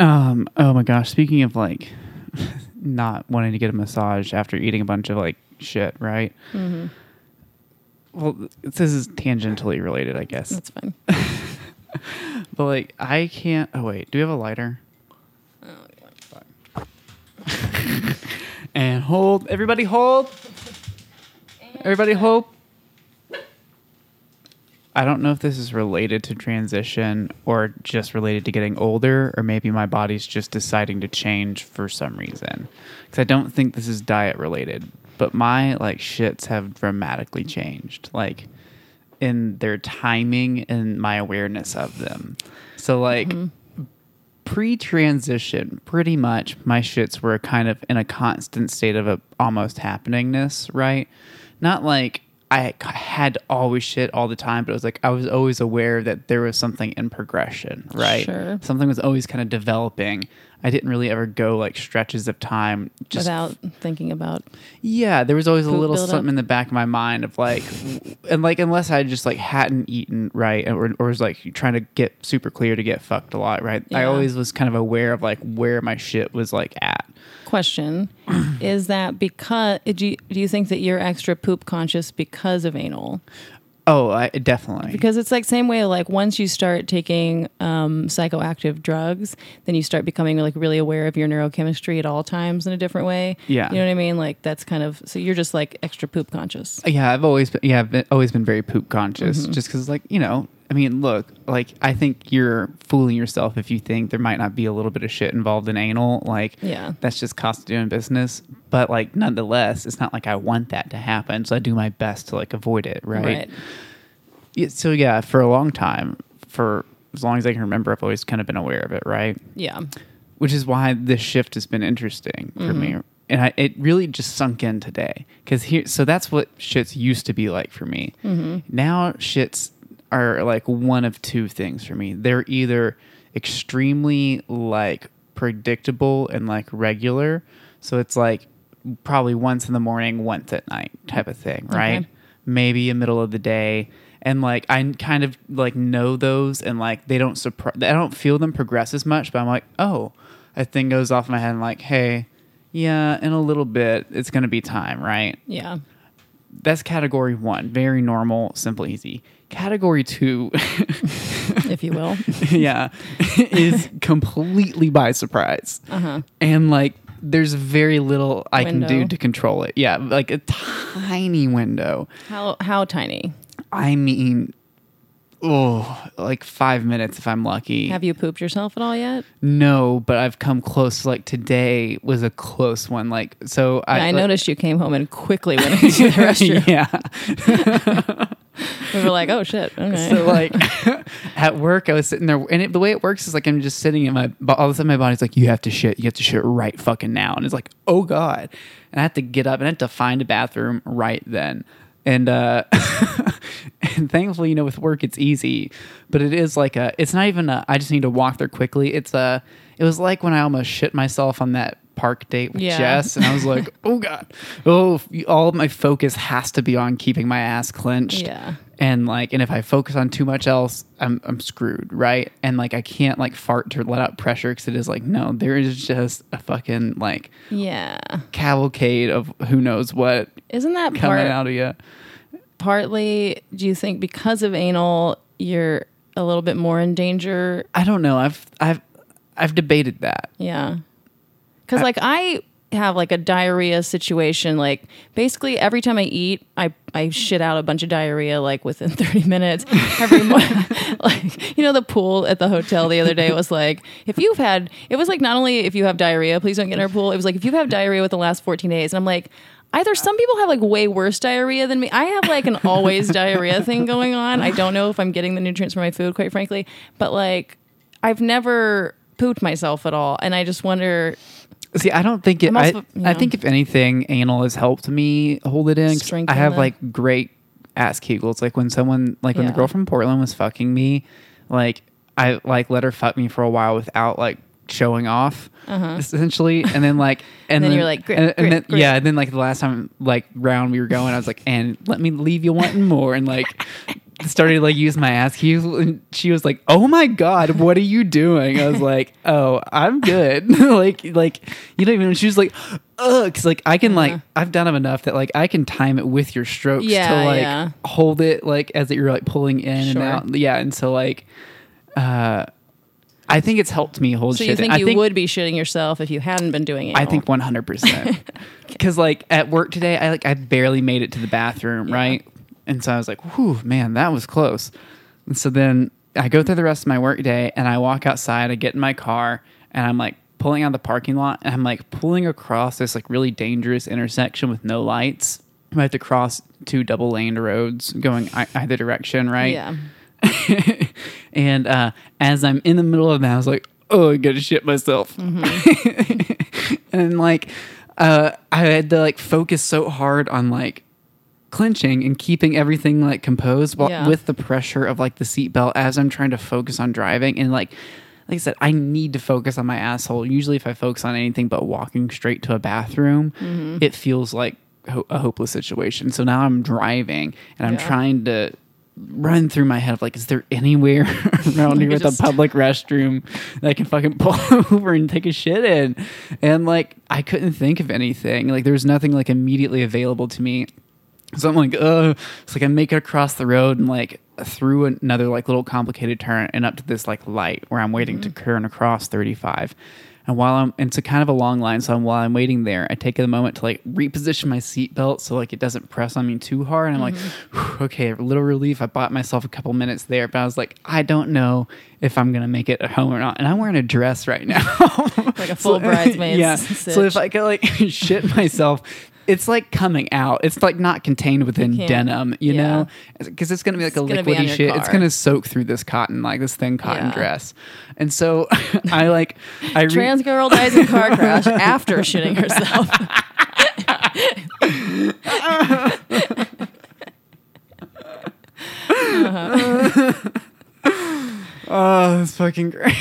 Oh my gosh. Speaking of like not wanting to get a massage after eating a bunch of like shit, right? Mm-hmm. Well, this is tangentially related, I guess. That's fine. But like, I can't. Oh wait, do we have a lighter? Oh, yeah. Fuck. And hold, everybody, hold. Everybody, hold. I don't know if this is related to transition or just related to getting older, or maybe my body's just deciding to change for some reason. Because I don't think this is diet related, but my like shits have dramatically changed, like in their timing and my awareness of them. So like mm-hmm. pre-transition, pretty much my shits were kind of in a constant state of a almost happeningness, right? Not like I had to always shit all the time, but it was like I was always aware that there was something in progression, right? Sure. Something was always kind of developing. I didn't really ever go like stretches of time just without thinking about. Yeah, there was always a little something in the back of my mind of like, and like unless I just like hadn't eaten right or was like trying to get super clear to get fucked a lot, right? Yeah. I always was kind of aware of like where my shit was like at. Question is that because do you think that you're extra poop conscious because of anal? Oh, definitely. Because it's like same way, like once you start taking psychoactive drugs, then you start becoming like really aware of your neurochemistry at all times in a different way. Yeah. You know what I mean? Like that's kind of, so you're just like extra poop conscious. Yeah. I've always been very poop conscious, mm-hmm. just cause like, you know, I mean, look, like I think you're fooling yourself if you think there might not be a little bit of shit involved in anal. Like yeah. that's just cost of doing business. But like nonetheless, it's not like I want that to happen. So I do my best to like avoid it, right? Yeah, so yeah, for a long time, for as long as I can remember, I've always kind of been aware of it, right? Yeah. Which is why this shift has been interesting for mm-hmm. me. And it really just sunk in today. So that's what shits used to be like for me. Mm-hmm. Now shits are like one of two things for me. They're either extremely like predictable and like regular. So it's like probably once in the morning, once at night type of thing, right? Okay. Maybe in middle of the day. And like, I kind of like know those and like, they don't I don't feel them progress as much, but I'm like, oh, a thing goes off in my head and like, hey, yeah, in a little bit, it's going to be time, right? Yeah. That's category one. Very normal, simple, easy. Category two, if you will, yeah, is completely by surprise. Uh-huh. And like, there's very little I can do to control it. Yeah, like a tiny window. How tiny? I mean, like 5 minutes if I'm lucky. Have you pooped yourself at all yet? No, but I've come close. Like today was a close one. Like so, I noticed you came home and quickly went into the restroom. Yeah. We were like, oh shit. Okay. So like at work I was sitting there and the way it works is like, I'm just sitting in all of a sudden my body's like, you have to shit right fucking now. And it's like, oh God. And I had to get up and I had to find a bathroom right then. And, and thankfully, you know, with work, it's easy, but it is like it's not even I just need to walk there quickly. It was like when I almost shit myself on that park date with Jess, and I was like, oh God, all of my focus has to be on keeping my ass clenched. Yeah. And like, and if I focus on too much else, I'm screwed. Right. And like, I can't like fart to let out pressure. Cause it is like, no, there is just a fucking like, yeah, cavalcade of who knows what. Isn't that coming out of you? Partly, do you think because of anal, you're a little bit more in danger? I don't know. I've debated that. Yeah. Because, like, I have, like, a diarrhea situation. Like, basically, every time I eat, I shit out a bunch of diarrhea, like, within 30 minutes. Every morning. Like, you know, the pool at the hotel the other day was, like, it was, like, not only if you have diarrhea, please don't get in our pool. It was, like, if you have diarrhea within the last 14 days. And I'm, like, either some people have, like, way worse diarrhea than me. I have, like, an always diarrhea thing going on. I don't know if I'm getting the nutrients from my food, quite frankly. But, like, I've never pooped myself at all. And I just wonder. See, I don't think it. I think if anything, anal has helped me hold it in. I have like great ass kegels. Like when someone, like when the girl from Portland was fucking me, like I like let her fuck me for a while without like showing off, essentially. And then like, and then you're like, grip. Yeah. And then like the last time, like round we were going, I was like, and let me leave you wanting more. And like started to like use my ass cues. And she was like, oh my God, what are you doing? I was like, oh, I'm good. like, you don't even know. She was like, ugh, 'cause like I can like, I've done them enough that like I can time it with your strokes to like hold it like as you're like pulling in and out. Yeah. And so like, I think it's helped me hold shit. So you think you would be shitting yourself if you hadn't been doing it? I think 100%. Because like at work today, I barely made it to the bathroom, right? And so I was like, whew, man, that was close. And so then I go through the rest of my work day and I walk outside, I get in my car and I'm like pulling out of the parking lot and I'm like pulling across this like really dangerous intersection with no lights. I have to cross two double laned roads going either direction, right? Yeah. And as I'm in the middle of that, I was like, oh, I gotta shit myself. And like I had to like focus so hard on like clenching and keeping everything like composed with the pressure of like the seatbelt as I'm trying to focus on driving. And like I said, I need to focus on my asshole. Usually if I focus on anything but walking straight to a bathroom, it feels like a hopeless situation. So now I'm driving and I'm trying to run through my head of like, is there anywhere around here with a public restroom that I can fucking pull over and take a shit in? And like I couldn't think of anything. Like there was nothing like immediately available to me. So I'm like, it's like I make it across the road and like through another like little complicated turn and up to this like light where I'm waiting to turn across 35. And while I'm, it's a kind of a long line, so while I'm waiting there, I take a moment to like reposition my seatbelt so like it doesn't press on me too hard. And I'm like, okay, a little relief. I bought myself a couple minutes there, but I was like, I don't know if I'm going to make it at home or not. And I'm wearing a dress right now. Like a full bridesmaid. Yeah. Sitch. So if I could like shit myself, it's like coming out. It's like not contained within denim, you know? Because it's going to be like a liquidy shit. Car. It's going to soak through this cotton, like this thin cotton dress. And so I trans girl dies in car crash after shitting herself. Oh, that's fucking great.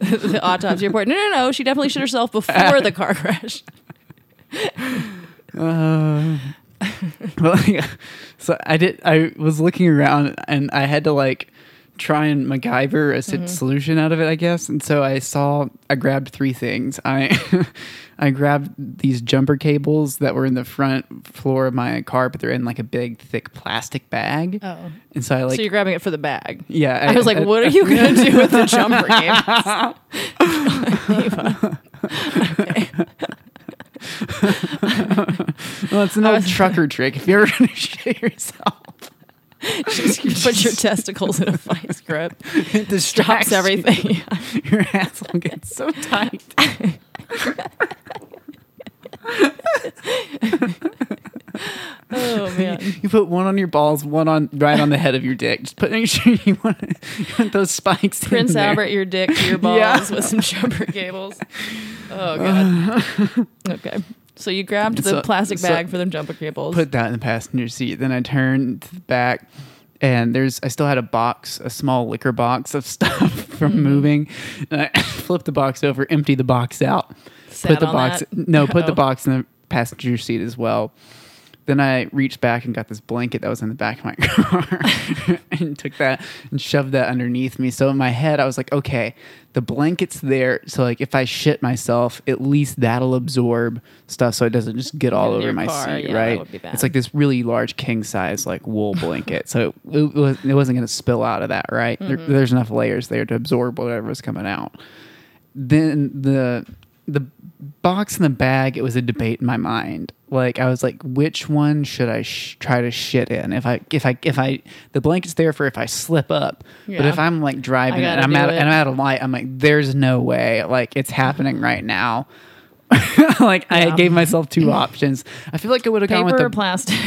The autopsy report. No. She definitely shit herself before the car crash. So I was looking around and I had to like try and MacGyver a solution out of it, I guess. And so I grabbed three things. I grabbed these jumper cables that were in the front floor of my car, but they're in like a big thick plastic bag. Oh. And so so you're grabbing it for the bag. Yeah. I was like, what are you going to do with the jumper cables? Okay. Well, it's an old trucker trick. If you're ever going to shit yourself, just put your testicles in a vice grip. It distracts everything. Your asshole gets so tight. Oh man! You put one on your balls, one on right on the head of your dick. Just make sure you want those spikes. Prince Albert, your dick to your balls with some jumper cables. Oh god. Okay. So you grabbed the plastic bag for them jumper cables. Put that in the passenger seat. Then I turned back, and I still had a small liquor box of stuff from moving. And I flipped the box over, emptied the box out. Put the box in the passenger seat as well. Then I reached back and got this blanket that was in the back of my car and took that and shoved that underneath me. So in my head, I was like, okay, the blanket's there. So like if I shit myself, at least that'll absorb stuff so it doesn't just get all over my seat, right? That would be bad. It's like this really large king size like wool blanket. So it wasn't going to spill out of that, right? Mm-hmm. There's enough layers there to absorb whatever was coming out. Then the box in the bag, it was a debate in my mind. Like I was like, which one should I try to shit in? If I the blanket's there for if I slip up, but if I'm like driving and I'm out of light, I'm like, there's no way, like it's happening right now. Like I gave myself two options. I feel like I would have gone with paper or plastic.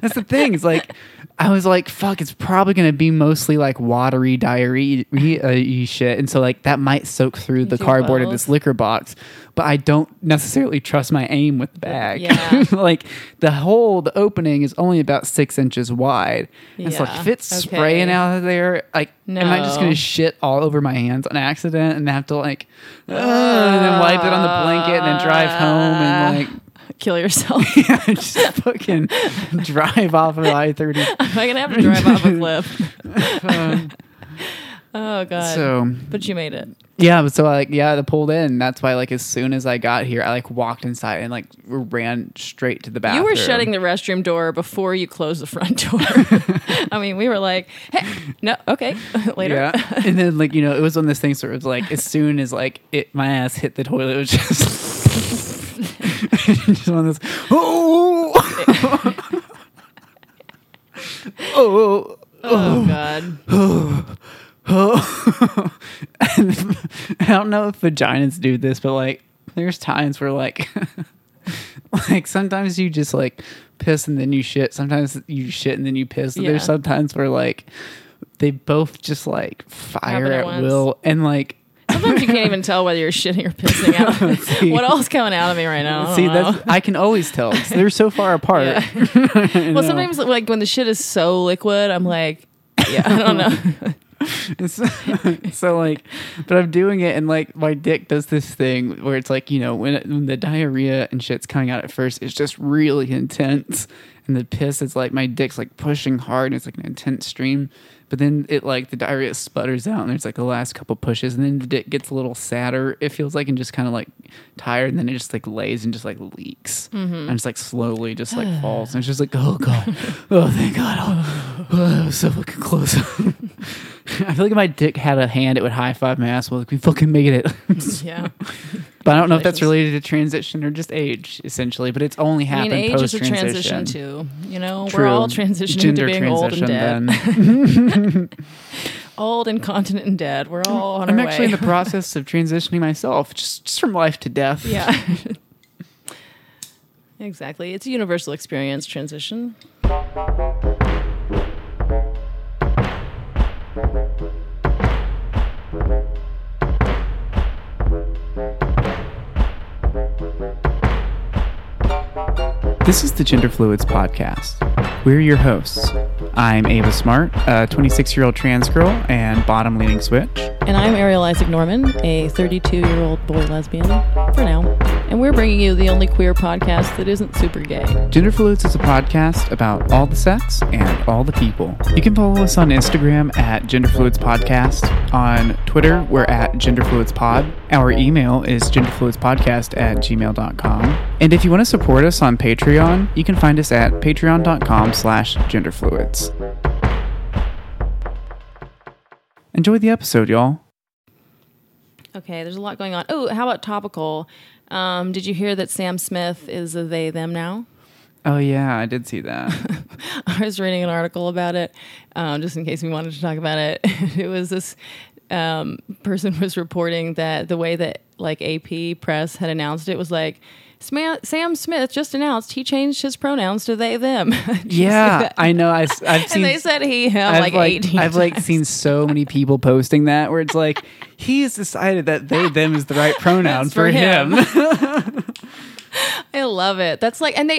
That's the thing. It's like I was like, fuck, it's probably going to be mostly like watery diarrhea shit. And so like that might soak through the cardboard of this liquor box, but I don't necessarily trust my aim with the bag. Yeah. Like the hole, the opening is only about 6 inches wide. Yeah. It's like if it's spraying out of there, like am I just going to shit all over my hands on accident and have to like, and then wipe it on the blanket and then drive home and like. Kill yourself. Yeah, just fucking drive off of I-30. Am I gonna have to drive off a cliff? Oh god. So, but you made it. Yeah, but so I like I pulled in. That's why like as soon as I got here, I like walked inside and like ran straight to the bathroom. You were shutting the restroom door before you closed the front door. I mean, we were like, hey, no, okay, later. Yeah, and then like it was on this thing, so it was like as soon as like my ass hit the toilet, it was just. Just on this. Oh, oh, oh, god. Oh, oh. I don't know if vaginas do this, but like, there's times where like, like sometimes you just like piss and then you shit. Sometimes you shit and then you piss. Yeah. There's sometimes where like, they both just like fire at will and like. Sometimes you can't even tell whether you're shitting or pissing out. What all's coming out of me right now? See, I can always tell. They're so far apart. Yeah. Well, sometimes like when the shit is so liquid, I'm like, yeah, I don't know. So like, but I'm doing it and like my dick does this thing where it's like, when the diarrhea and shit's coming out at first, it's just really intense. And the piss is like my dick's like pushing hard and it's like an intense stream. But then it like the diarrhea sputters out and there's like the last couple pushes and then the dick gets a little sadder, it feels like, and just kind of like tired, and then it just like lays and just like leaks. Mm-hmm. And it's like slowly just like falls. And it's just like, oh god. Oh thank god. Oh, that was so fucking close. I feel like if my dick had a hand, it would high five my ass. Well, like, we fucking made it. Yeah. But I don't know if that's related to transition or just age, essentially. But it's only happened post-transition. Age is a transition, too. True. We're all transitioning to being old and dead. Old, incontinent, and dead. We're all on our way. I'm actually in the process of transitioning myself, just from life to death. Yeah. Exactly. It's a universal experience, transition. This is the Gender Fluids podcast. We're your hosts. I'm Ava Smart, a 26-year-old trans girl and bottom-leaning switch. And I'm Ariel Isaac Norman, a 32-year-old boy lesbian, for now. And we're bringing you the only queer podcast that isn't super gay. Gender Fluids is a podcast about all the sex and all the people. You can follow us on Instagram at Gender Fluids Podcast. On Twitter, we're at Gender Fluids Pod. Our email is genderfluidspodcast@gmail.com. And if you want to support us on Patreon, you can find us at patreon.com/genderfluids. Enjoy the episode, y'all. Okay, there's a lot going on. Oh, how about topical? Did you hear that Sam Smith is a they, them now? Oh, yeah, I did see that. I was reading an article about it, just in case we wanted to talk about it. It was this person was reporting that the way that like AP Press had announced it was like, Sam Smith just announced he changed his pronouns to they, them. Yeah, I know. I've seen. And they said he, him, like 18 I've times. Like seen so many people posting that where it's like, he's decided that they, them is the right pronoun for him. I love it. That's like, and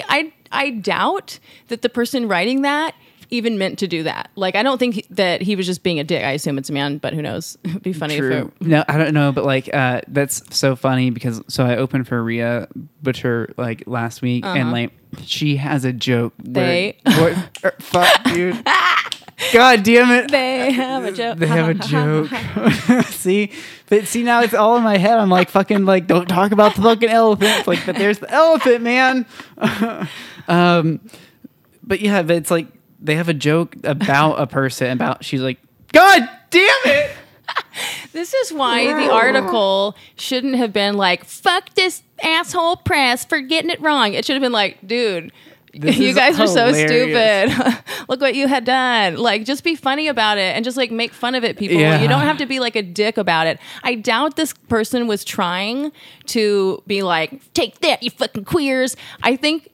I doubt that the person writing that even meant to do that. Like, I don't think that he was just being a dick. I assume it's a man, but who knows? It'd be funny. True. No, I don't know. But like, that's so funny because I opened for Rhea Butcher like last week, and like she has a joke. Fuck, dude. God damn it. They have a joke. They have a joke. See? But see, now it's all in my head. I'm like, fucking, like, don't talk about the fucking elephant. Like, but there's the elephant, man. But yeah, but it's like, they have a joke about a person about she's like, God damn it. This is why the article shouldn't have been like, fuck this asshole press for getting it wrong. It should have been like, dude, you guys are so stupid. Look what you had done. Like, just be funny about it and just like make fun of it, people. Yeah. You don't have to be like a dick about it. I doubt this person was trying to be like, take that, you fucking queers. I think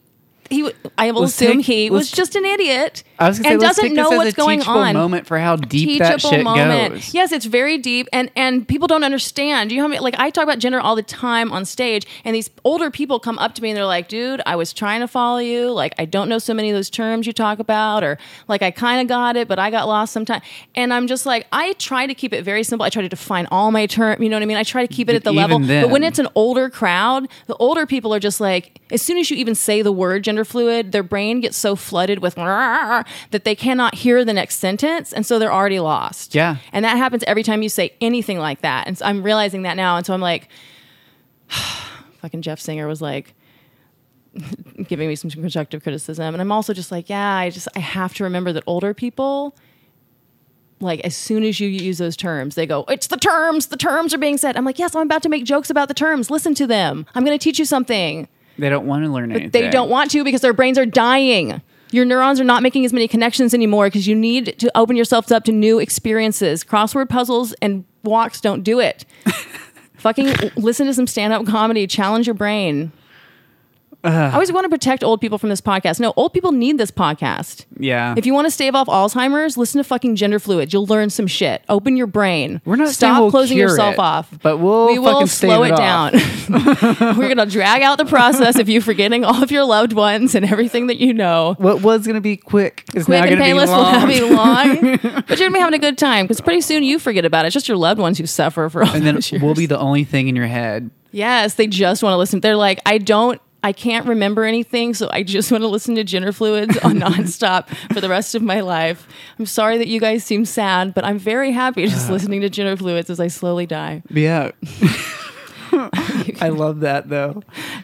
I will assume he was just an idiot and doesn't know what's going on. Let's take this as a teachable moment for how deep that shit goes. Yes, it's very deep, and people don't understand. You know how many, like, I talk about gender all the time on stage, and these older people come up to me and they're like, "Dude, I was trying to follow you. Like, I don't know so many of those terms you talk about, or like I kind of got it, but I got lost sometimes." And I'm just like, I try to keep it very simple. I try to define all my terms. You know what I mean? I try to keep it at the level. But when it's an older crowd, the older people are just like, as soon as you even say the word gender fluid, their brain gets so flooded with that they cannot hear the next sentence, and so they're already lost. Yeah. And that happens every time you say anything like that. And so I'm realizing that now, and so I'm like, fucking Jeff Singer was like giving me some constructive criticism, and I'm also just like, yeah, I have to remember that older people, like, as soon as you use those terms, they go, "It's the terms are being said." I'm like, yes, I'm about to make jokes about the terms. Listen to them. I'm going to teach you something. They don't want to learn anything. They don't want to because their brains are dying. Your neurons are not making as many connections anymore because you need to open yourself up to new experiences. Crossword puzzles and walks don't do it. Fucking listen to some stand-up comedy. Challenge your brain. I always want to protect old people from this podcast. No, old people need this podcast. Yeah. If you want to stave off Alzheimer's, listen to fucking Gender Fluids. You'll learn some shit. Open your brain. We're not stop we'll closing yourself it, off. But we will slow it down. We're gonna drag out the process of you forgetting all of your loved ones and everything that you know. What was gonna be quick is now gonna be long. But you're gonna be having a good time because pretty soon you forget about it. It's just your loved ones who suffer for all those years. And then we'll be the only thing in your head. Yes, they just want to listen. They're like, I can't remember anything, so I just want to listen to Gender Fluids on nonstop for the rest of my life. I'm sorry that you guys seem sad, but I'm very happy just listening to Gender Fluids as I slowly die. Yeah. I love that, though.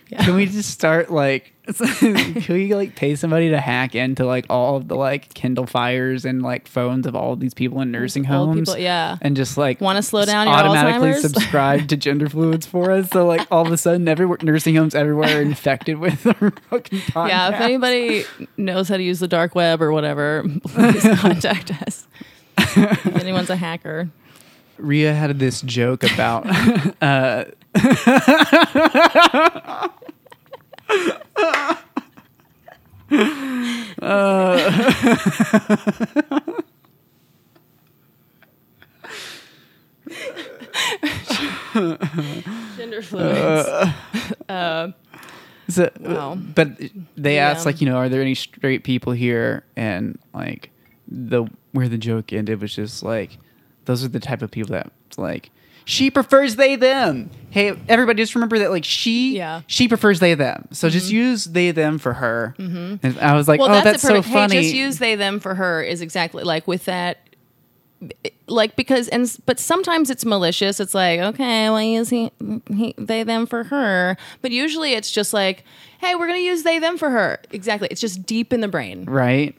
Yeah. Can we just start, like, can we, like, pay somebody to hack into, like, all of the, like, Kindle Fires and, like, phones of all of these people in nursing homes? People, yeah. And just, like, want to slow down your automatically Alzheimer's? Subscribe to Gender Fluids for us. So, like, all of a sudden, nursing homes everywhere are infected with our fucking podcast. Yeah, if anybody knows how to use the dark web or whatever, please contact us. If anyone's a hacker. Rhea had this joke about... Gender fluids. Wow. But they asked, like, you know, are there any straight people here? And, like, where the joke ended was just like, those are the type of people that, like, she prefers they, them. Hey, everybody, just remember that, like, she prefers they, them. So just use they, them for her. Mm-hmm. And I was like, that's so funny. Hey, just use they, them for her is exactly, like, with that, like, because, but sometimes it's malicious. It's like, okay, well, use they, them for her. But usually it's just like, hey, we're going to use they, them for her. Exactly. It's just deep in the brain. Right.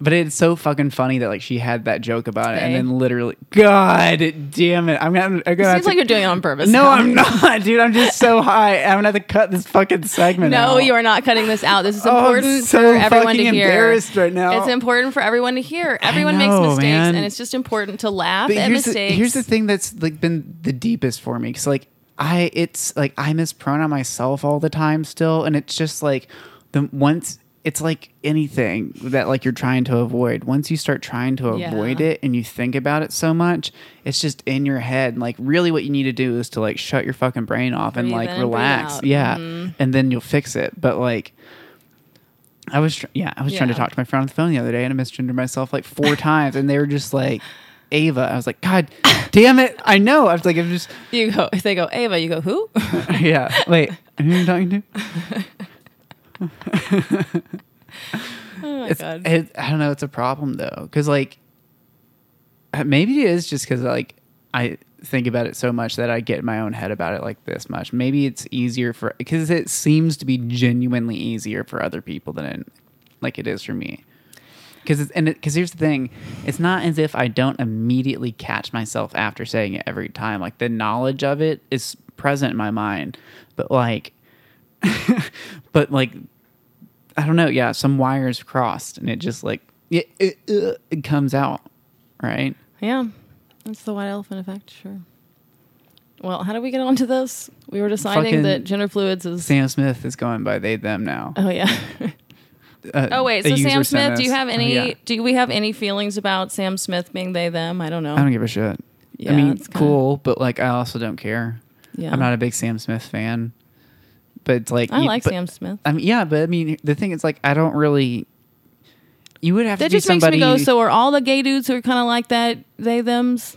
But it's so fucking funny that, like, she had that joke about it, and then literally, God damn it! I'm gonna it seems like you're doing it on purpose. No, I'm not, dude. I'm just so high. I'm gonna have to cut this fucking segment. No, you are not cutting this out. This is important for everyone to hear. I'm so fucking embarrassed right now. It's important for everyone to hear. Everyone makes mistakes, and it's just important to laugh at mistakes. Here's the thing that's, like, been the deepest for me, because, like, I mispronoun myself all the time still, and it's just like It's like anything that, like, you're trying to avoid. Once you start trying to avoid it and you think about it so much, it's just in your head. Like, really what you need to do is to, like, shut your fucking brain off and, like, relax. Yeah. Mm-hmm. And then you'll fix it. But, like, I was trying to talk to my friend on the phone the other day, and I misgendered myself like 4 times, and they were just like, Ava. I was like, God damn it. I know. I was like, if they go Ava, you go, who? Yeah. Wait, who are you talking to? Oh my God. I don't know. It's a problem, though, because, like, maybe it is just because, like, I think about it so much that I get in my own head about it, like, this much. Maybe it's easier because it seems to be genuinely easier for other people than it is for me. Because here's the thing, it's not as if I don't immediately catch myself after saying it every time. Like, the knowledge of it is present in my mind, but, like. But, like, I don't know. Yeah, some wires crossed, and it just, like, it comes out, right? Yeah, that's the white elephant effect, sure. Well, how did we get onto this? We were deciding that gender fluids is... Sam Smith is going by they, them now. Oh, yeah. So Sam Smith, do you have any? Do we have any feelings about Sam Smith being they them? I don't know. I don't give a shit. Yeah, I mean, it's cool, but like, I also don't care. Yeah, I'm not a big Sam Smith fan. But it's like, Sam Smith. I mean, yeah, but I mean, the thing is, like, I don't really. You would have that to just be somebody. Makes me go. So are all the gay dudes who are kind of like that they thems?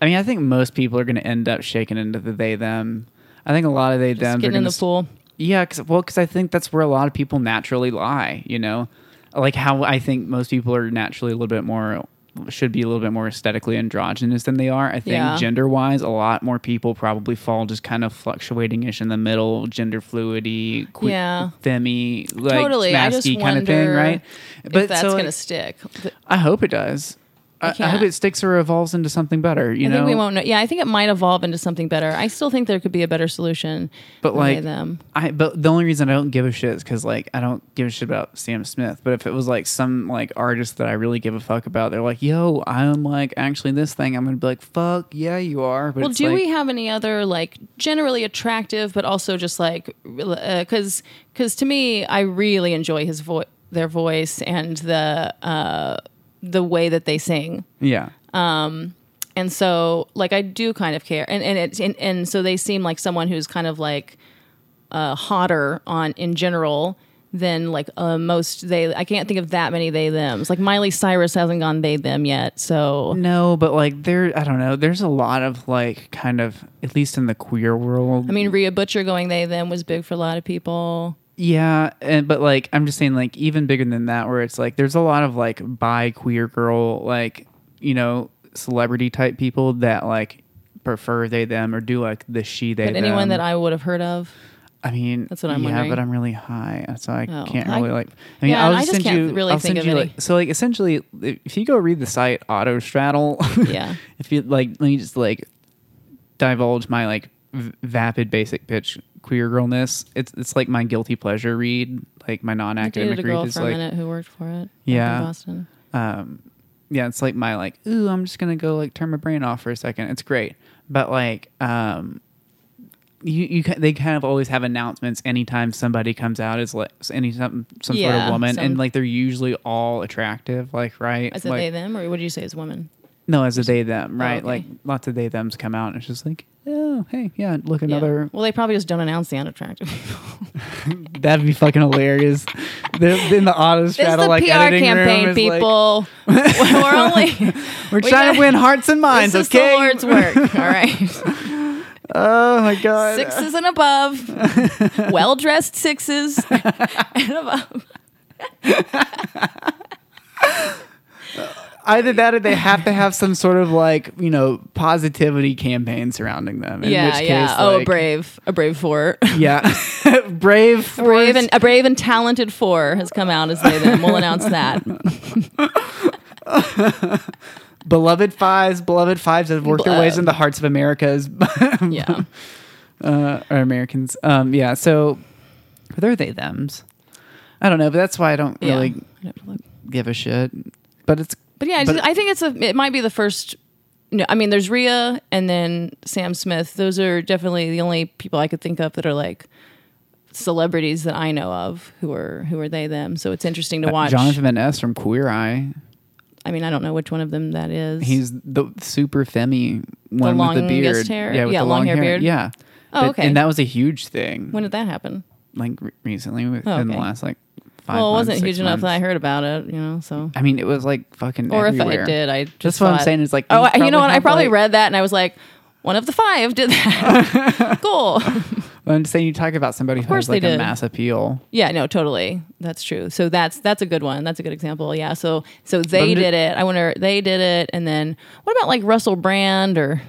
I mean, I think most people are going to end up shaking into the they them. I think a lot of they them getting in the pool. Yeah, because I think that's where a lot of people naturally lie. You know, like how I think most people are naturally a little bit more. Should be a little bit more aesthetically androgynous than they are. I think gender-wise, a lot more people probably fall just kind of fluctuating-ish in the middle, gender fluidy, femmy, like masky kind of thing, right? But that's going to stick. I hope it does. I hope it sticks or evolves into something better. You know, think we won't know. Yeah, I think it might evolve into something better. I still think there could be a better solution. But like them, but the only reason I don't give a shit is because like I don't give a shit about Sam Smith. But if it was like some like artist that I really give a fuck about, they're like, yo, I'm like actually this thing. I'm gonna be like, fuck yeah, you are. But well, do we have any other like generally attractive, but also just like because to me, I really enjoy his their voice and the way that they sing. Yeah. And so like I do kind of care. And so they seem like someone who's kind of like hotter on in general than like most they. I can't think of that many they thems. Like Miley Cyrus hasn't gone they them yet. So no, but like there, I don't know. There's a lot of like kind of, at least in the queer world. I mean, Rhea Butcher going they them was big for a lot of people. Yeah, but like I'm just saying, like even bigger than that, where it's like there's a lot of like bi queer girl, like you know, celebrity type people that like prefer they them or do like the she they. But them. Anyone that I would have heard of. I mean, that's what I'm wondering. Yeah, but I'm really high, so I can't really like. I mean, yeah, I'll just send can't you. Really I'll think send of you. Any. Like, so like essentially, if you go read the site AutoStraddle, yeah. If you like, let me just like divulge my like vapid basic pitch. Queer girlness, it's like my guilty pleasure read, like my non-academic read. I dated a girl for a minute who worked for it. Yeah, in Boston. Yeah, it's like my like, ooh, I'm just gonna go like turn my brain off for a second. It's great, but like, they kind of always have announcements anytime somebody comes out as like some sort of woman, and like they're usually all attractive, like right. As a like, they them, or what do you say as woman? No, as a they them, right? Oh, okay. Like lots of they thems come out, and it's just like. Oh, hey, yeah, look, another... Yeah. Well, they probably just don't announce the unattractive people. That'd be fucking hilarious. They're in the AutoStraddle, like, editing room. This is the PR campaign, people. Like, we're only... We're trying to win hearts and minds, this okay? This is the Lord's work, all right? Oh, my God. Sixes and above. Well-dressed sixes and above. Either that or they have to have some sort of like, you know, positivity campaign surrounding them. In which case, oh, like, a brave four. Yeah. A brave and talented four has come out as they then. We'll announce that. Beloved fives have worked their ways in the hearts of America's. Yeah. Or Americans. Yeah. So they're they thems. I don't know, but that's why I don't really give a shit. But I think it might be the first. No, I mean, there's Rhea and then Sam Smith. Those are definitely the only people I could think of that are like celebrities that I know of who are they them. So it's interesting to watch. Jonathan Van Ness from Queer Eye. I mean, I don't know which one of them that is. He's the super femmy one with the beard. Hair? Yeah, with the long hair beard. Yeah. Oh, okay. And that was a huge thing. When did that happen? Like recently, in the last like. Well, it wasn't huge enough that I heard about it, you know, so... I mean, it was, like, fucking everywhere. Or if I did, I just that's what I'm saying is, like... Oh, you know what? I probably read that, and I was like, one of the five did that. Cool. Well, I'm just saying you talk about somebody who has, like, a mass appeal. Yeah, no, totally. That's true. So that's a good one. That's a good example, yeah. So they did it. I wonder, they did it, and then... What about, like, Russell Brand, or...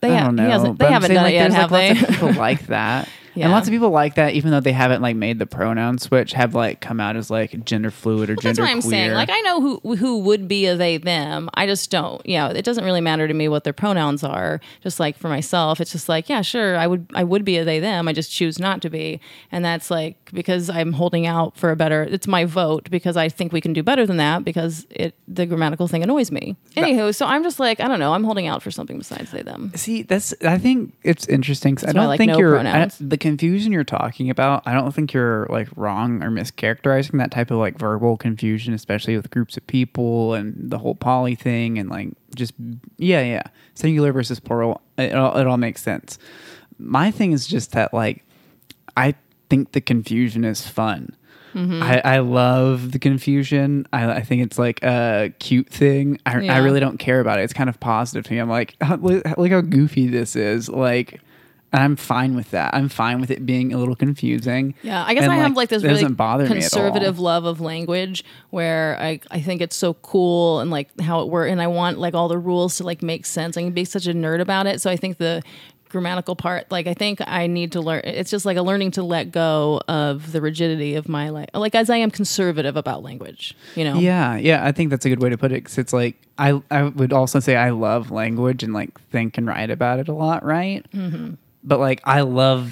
They haven't done it yet, have they? Lots of people like that. Yeah. And lots of people like that, even though they haven't like made the pronoun switch, have like come out as like gender fluid or gender queer. That's what I'm saying. Like I know who would be a they them. I just don't. Yeah, it doesn't really matter to me what their pronouns are. Just like for myself, it's just like yeah, sure, I would be a they them. I just choose not to be, and that's like because I'm holding out for a better. It's my vote because I think we can do better than that because the grammatical thing annoys me. Anywho, so I'm just like I don't know. I'm holding out for something besides they them. See, I think it's interesting because I don't think your pronouns. confusion you're talking about, I don't think you're like wrong or mischaracterizing that type of like verbal confusion, especially with groups of people and the whole poly thing and like just, yeah, singular versus plural. It all makes sense. My thing is just that like, I think the confusion is fun. Mm-hmm. I love the confusion. I think it's like a cute thing. I really don't care about it. It's kind of positive to me. I'm like, look how goofy this is. Like, I'm fine with that. I'm fine with it being a little confusing. Yeah, I guess I have like this really conservative love of language where I think it's so cool and like how it works. And I want like all the rules to like make sense. I can be such a nerd about it. So I think the grammatical part, like I think I need to learn. It's just like a learning to let go of the rigidity of my life, like as I am conservative about language, you know. Yeah, I think that's a good way to put it, because it's like I would also say I love language and like think and write about it a lot, right? Mm-hmm. But like I love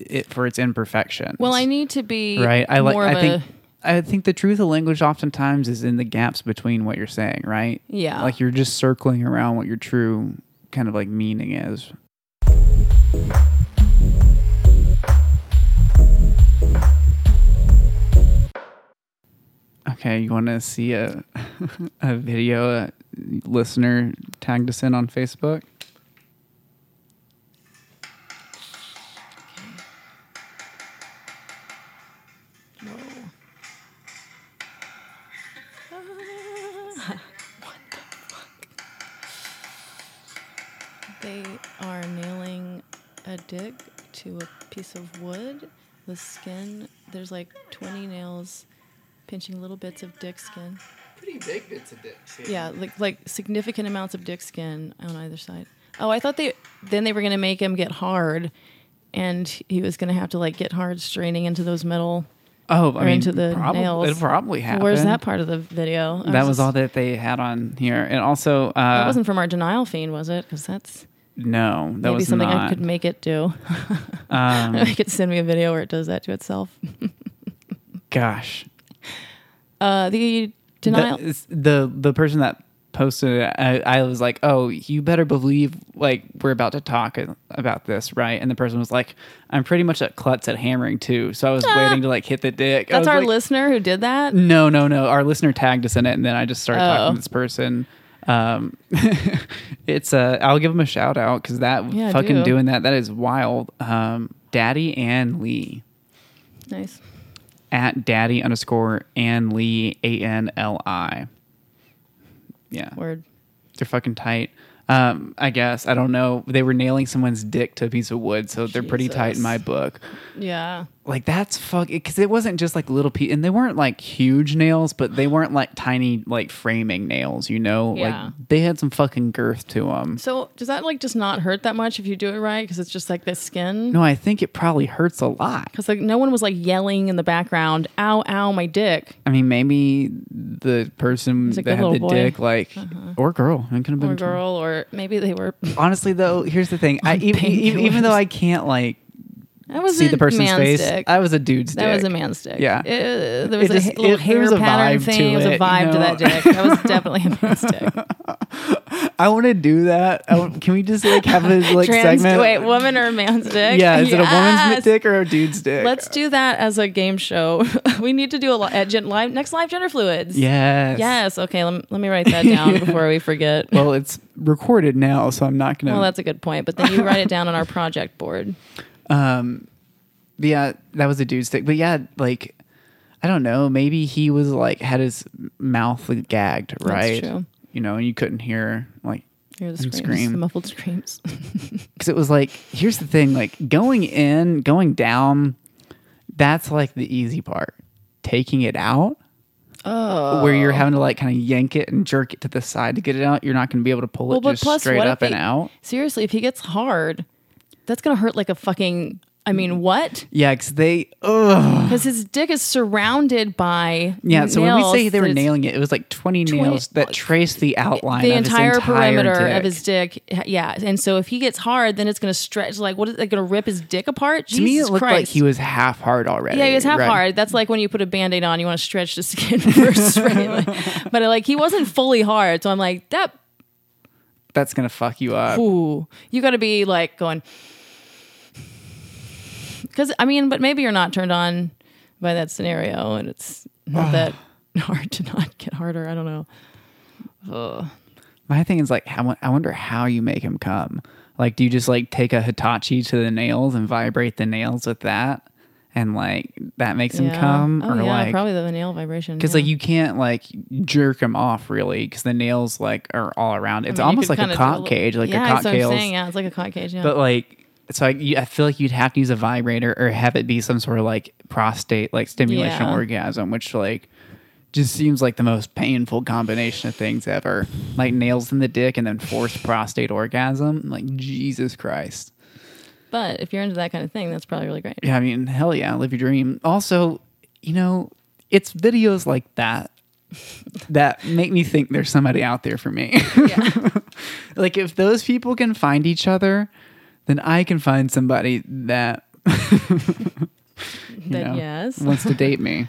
it for its imperfections. Well, I need to be right. I think the truth of language oftentimes is in the gaps between what you're saying, right? Yeah, like you're just circling around what your true kind of like meaning is. Okay, you want to see a video a listener tagged us in on Facebook? They are nailing a dick to a piece of wood. The skin, there's like 20 nails pinching little bits of dick skin. Pretty big bits of dick skin. Yeah, like significant amounts of dick skin on either side. Oh, I thought they were going to make him get hard, and he was going to have to like get hard straining into those metal... Oh, I mean, into the nails. It probably happened. Where's that part of the video? That was all that they had on here. And also... that wasn't from our denial fiend, was it? Because that's... No, that was not. Maybe something I could make it do. I could send me a video where it does that to itself. Gosh. The denial... The person that posted it, I was like, oh, you better believe like we're about to talk about this, right? And the person was like, I'm pretty much a klutz at hammering too, so I was waiting to like hit the dick. That's our listener who did that? No, our listener tagged us in it, and then I just started talking to this person. It's I'll give him a shout out, because that doing that is wild. Daddy Ann Lee. Nice. At daddy _ Ann Lee, ANLI. Yeah. Word. They're fucking tight. I guess. I don't know. They were nailing someone's dick to a piece of wood, so they're pretty tight in my book. Yeah. Like, that's fucking... Because it wasn't just, like, little... And they weren't, like, huge nails, but they weren't, like, tiny, like, framing nails, you know? Yeah. Like, they had some fucking girth to them. So, does that, like, just not hurt that much if you do it right? Because it's just, like, the skin? No, I think it probably hurts a lot. Because, like, no one was, like, yelling in the background, ow, ow, my dick. I mean, maybe the person like that had the boy. Dick, like... Uh-huh. Or girl. It could have been girl, or... Maybe they were. Honestly, though, here's the thing. Even though I can't like see the person's face, I was a dude's dick. That was a man's dick. Yeah, there was this little hair pattern thing. It was a vibe to that dick. That was definitely a man's dick. I want to do that. Can we just like have a like segment? Wait, woman or a man's dick? Yeah, is it a woman's dick or a dude's dick? Let's do that as a game show. We need to do a lot at next live Gender Fluids. Yes. Okay, let me write that down before we forget. Well, it's recorded now, so I'm not gonna. Well, that's a good point. But then you write it down on our project board. Yeah, that was a dude's dick. But yeah, like I don't know. Maybe he was like had his mouth gagged, right? That's true. You know, and you couldn't hear like the muffled screams. Because it was like, here's the thing: like going in, going down, that's like the easy part. Taking it out. Oh. Where you're having to like kind of yank it and jerk it to the side to get it out, you're not going to be able to pull it just straight up and out. Seriously, if he gets hard, that's going to hurt like a fucking. I mean, what? Yeah, because because his dick is surrounded by nails. So when we say they were nailing it was like 20 nails that traced the outline of his entire perimeter dick. Of his dick. Yeah, and so if he gets hard, then it's going to stretch. Like, what is that going to rip his dick apart? To me, it looked like he was half hard already. Yeah, he was half hard. That's like when you put a Band-Aid on, you want to stretch the skin first, right? Like, but like he wasn't fully hard, so I'm like, that's going to fuck you up. Ooh, you got to be like going... Because, I mean, but maybe you're not turned on by that scenario, and it's not that hard to not get harder. I don't know. My thing is, like, I wonder how you make him come. Like, do you just, like, take a Hitachi to the nails and vibrate the nails with that? And, like, that makes him come? Oh, or, yeah, like, probably the nail vibration. Because, like, you can't, like, jerk him off, really, because the nails, like, are all around. It's almost like a cock cage. Like, a cock cage. Yeah, it's like a cock cage, yeah. But, like, so I feel like you'd have to use a vibrator or have it be some sort of, like, prostate, like, stimulation orgasm, which, like, just seems like the most painful combination of things ever. Like, nails in the dick and then forced prostate orgasm. Like, Jesus Christ. But if you're into that kind of thing, that's probably really great. Yeah, I mean, hell yeah, live your dream. Also, you know, it's videos like that that make me think there's somebody out there for me. Yeah. Like, if those people can find each other, then I can find somebody that, yes, wants to date me.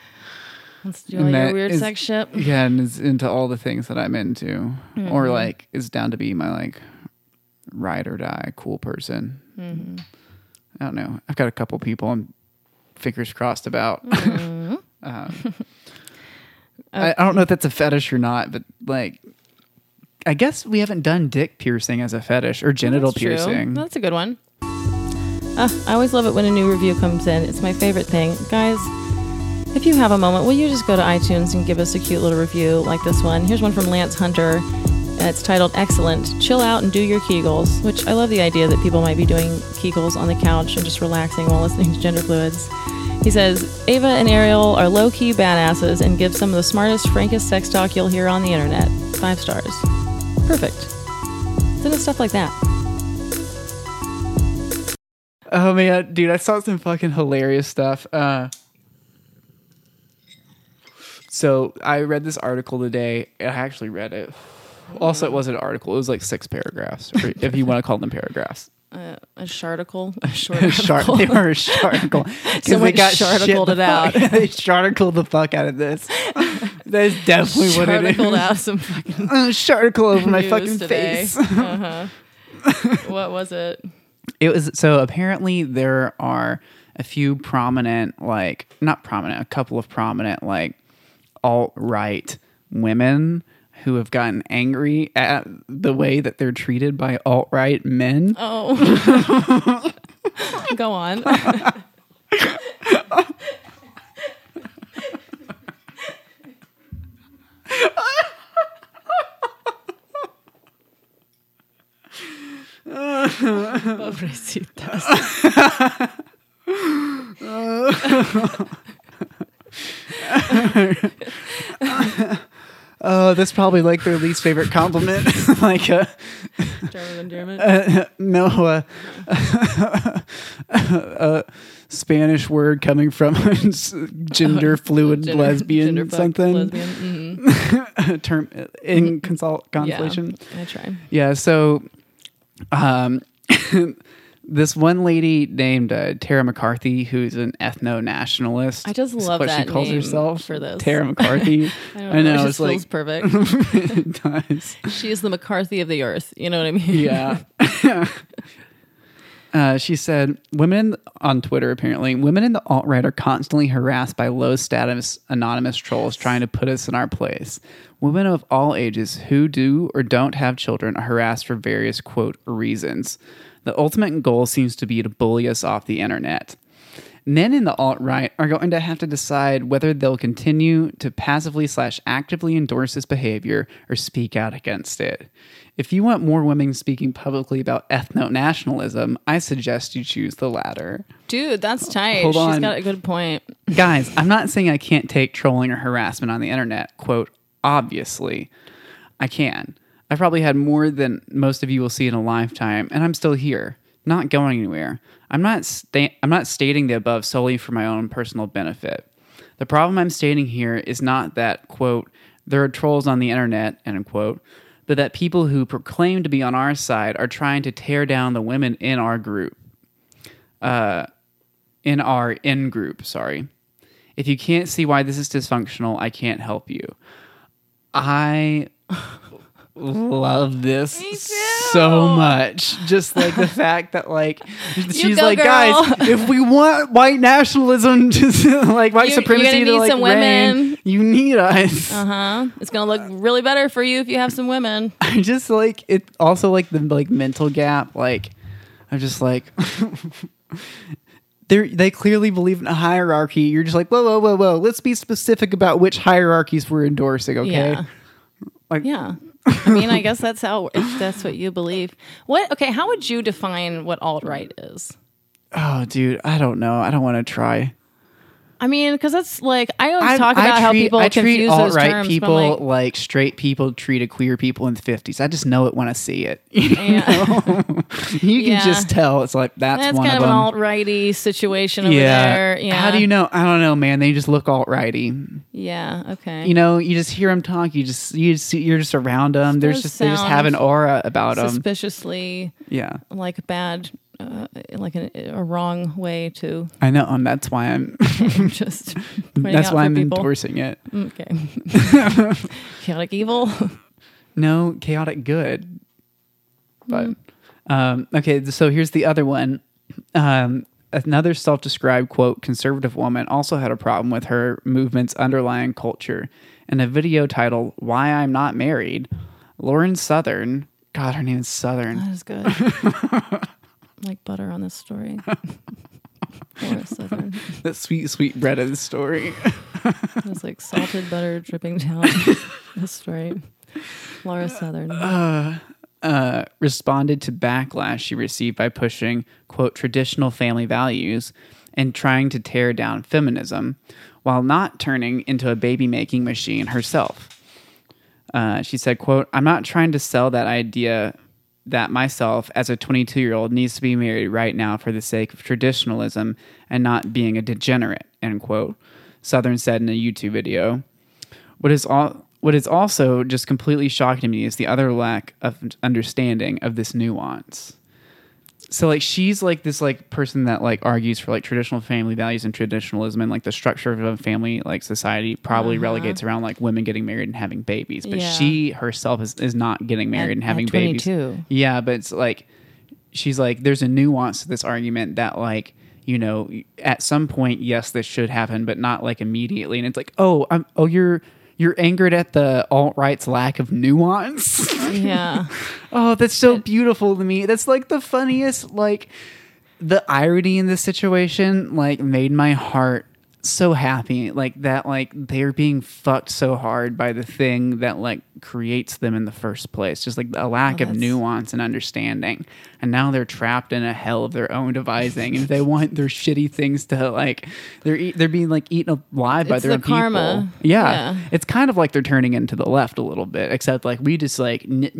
Wants to do all your weird sex shit. Yeah, and is into all the things that I'm into. Mm-hmm. Or, like, is down to be my, like, ride or die cool person. Mm-hmm. I don't know. I've got a couple people I'm fingers crossed about. Mm-hmm. I don't know if that's a fetish or not, but, like, I guess we haven't done dick piercing as a fetish or genital piercing. That's a good one. I always love it when a new review comes in. It's my favorite thing. Guys, if you have a moment, will you just go to iTunes and give us a cute little review like this one? Here's one from Lance Hunter. It's titled Excellent. Chill out and do your Kegels, which I love the idea that people might be doing Kegels on the couch and just relaxing while listening to Gender Fluids. He says, Ava and Ariel are low-key badasses and give some of the smartest, frankest sex talk you'll hear on the internet. 5 stars. Perfect. It's into stuff like that. Oh, man. Dude, I saw some fucking hilarious stuff. So I read this article today. I actually read it. Also, it wasn't an article. It was like 6 paragraphs, or if you want to call them paragraphs. A sharticle? A short article? They were a sharticle. Because they got sharticled it out. They sharticled the fuck out of this. That's definitely what it is. Sharticled out some fucking sharticle over my fucking today. Face. Uh-huh. What was it? It was, so apparently there are a few prominent, like, not prominent, a couple of prominent, like, alt-right women who have gotten angry at the way that they're treated by alt-right men. Oh. Go on. Pobrecitas. Oh, that's probably like their least favorite compliment. Like, German endearment? No, Spanish word coming from gender fluid lesbian something. Lesbian. Mm-hmm. Term in conflation. Yeah, I try. Yeah, so this one lady named Tara McCarthy, who's an ethno-nationalist. I just love that she calls name herself for this. Tara McCarthy. I know. It just feels like, perfect. It does. She is the McCarthy of the earth. You know what I mean? Yeah. She said, women on Twitter, apparently, women in the alt-right are constantly harassed by low-status anonymous trolls trying to put us in our place. Women of all ages who do or don't have children are harassed for various, quote, reasons. The ultimate goal seems to be to bully us off the internet. Men in the alt-right are going to have to decide whether they'll continue to passively/actively endorse this behavior or speak out against it. If you want more women speaking publicly about ethno-nationalism, I suggest you choose the latter. Dude, that's tight. Hold on. She's got a good point. Guys, I'm not saying I can't take trolling or harassment on the internet. Quote, obviously, I can. I probably had more than most of you will see in a lifetime, and I'm still here, not going anywhere. I'm not stating the above solely for my own personal benefit. The problem I'm stating here is not that, quote, there are trolls on the internet, end quote, but that people who proclaim to be on our side are trying to tear down the women in our group. In our in-group, sorry. If you can't see why this is dysfunctional, I can't help you. I... love this so much. Just like the fact that like she's like, girl. Guys, if we want white nationalism, just like white supremacy to like reign, you need us. It's gonna look really better for you if you have some women. I just like it. Also like the like mental gap. Like I'm just like. They clearly believe in a hierarchy. You're just like, whoa. Let's be specific about which hierarchies we're endorsing, okay? Yeah. Like, yeah. I mean, I guess that's how, if that's what you believe. What? Okay, how would you define what alt-right is? Oh, dude, I don't know. I don't want to try. I mean, because that's like, I always talk about how people confuse those terms. I treat alt-right people like straight people treated queer people in the 50s. I just know it when I see it. You can just tell. It's like, that's one of them. That's kind of an alt-righty situation over there. Yeah. How do you know? I don't know, man. They just look alt-righty. Yeah, okay. You know, you just hear them talk. You're just around them. They just have an aura about them. Suspiciously. Yeah. Like bad... like a wrong way to. I know, and that's why I'm just. That's why I'm endorsing it. Okay. Chaotic evil. No, chaotic good. But okay, so here's the other one. Another self-described quote conservative woman also had a problem with her movement's underlying culture. In a video titled "Why I'm Not Married," Lauren Southern. God, her name is Southern. That is good. Like butter on this story. That sweet bread of the story. It's like salted butter dripping down this story. Laura Southern responded to backlash she received by pushing, quote, traditional family values and trying to tear down feminism while not turning into a baby-making machine herself. She said, quote, I'm not trying to sell that idea that myself as a 22-year-old needs to be married right now for the sake of traditionalism and not being a degenerate, end quote, Southern said in a YouTube video. What is also just completely shocking to me is the other lack of understanding of this nuance. So like she's like this like person that like argues for like traditional family values and traditionalism and like the structure of a family like society probably relegates around like women getting married and having babies, but she herself is not getting married and having babies. 22. Yeah, but it's like she's like there's a nuance to this argument that like you know at some point yes this should happen but not like immediately and it's like you're angered at the alt-right's lack of nuance. Yeah. Oh, that's so beautiful to me. That's like the funniest, like the irony in this situation, like made my heart so happy. Like that, like they're being fucked so hard by the thing that like creates them in the first place. Just like a lack of nuance and understanding. And now they're trapped in a hell of their own devising. And they want their shitty things to like, they're being like eaten alive by their own karma. People. Yeah. It's kind of like they're turning into the left a little bit, except like we just like at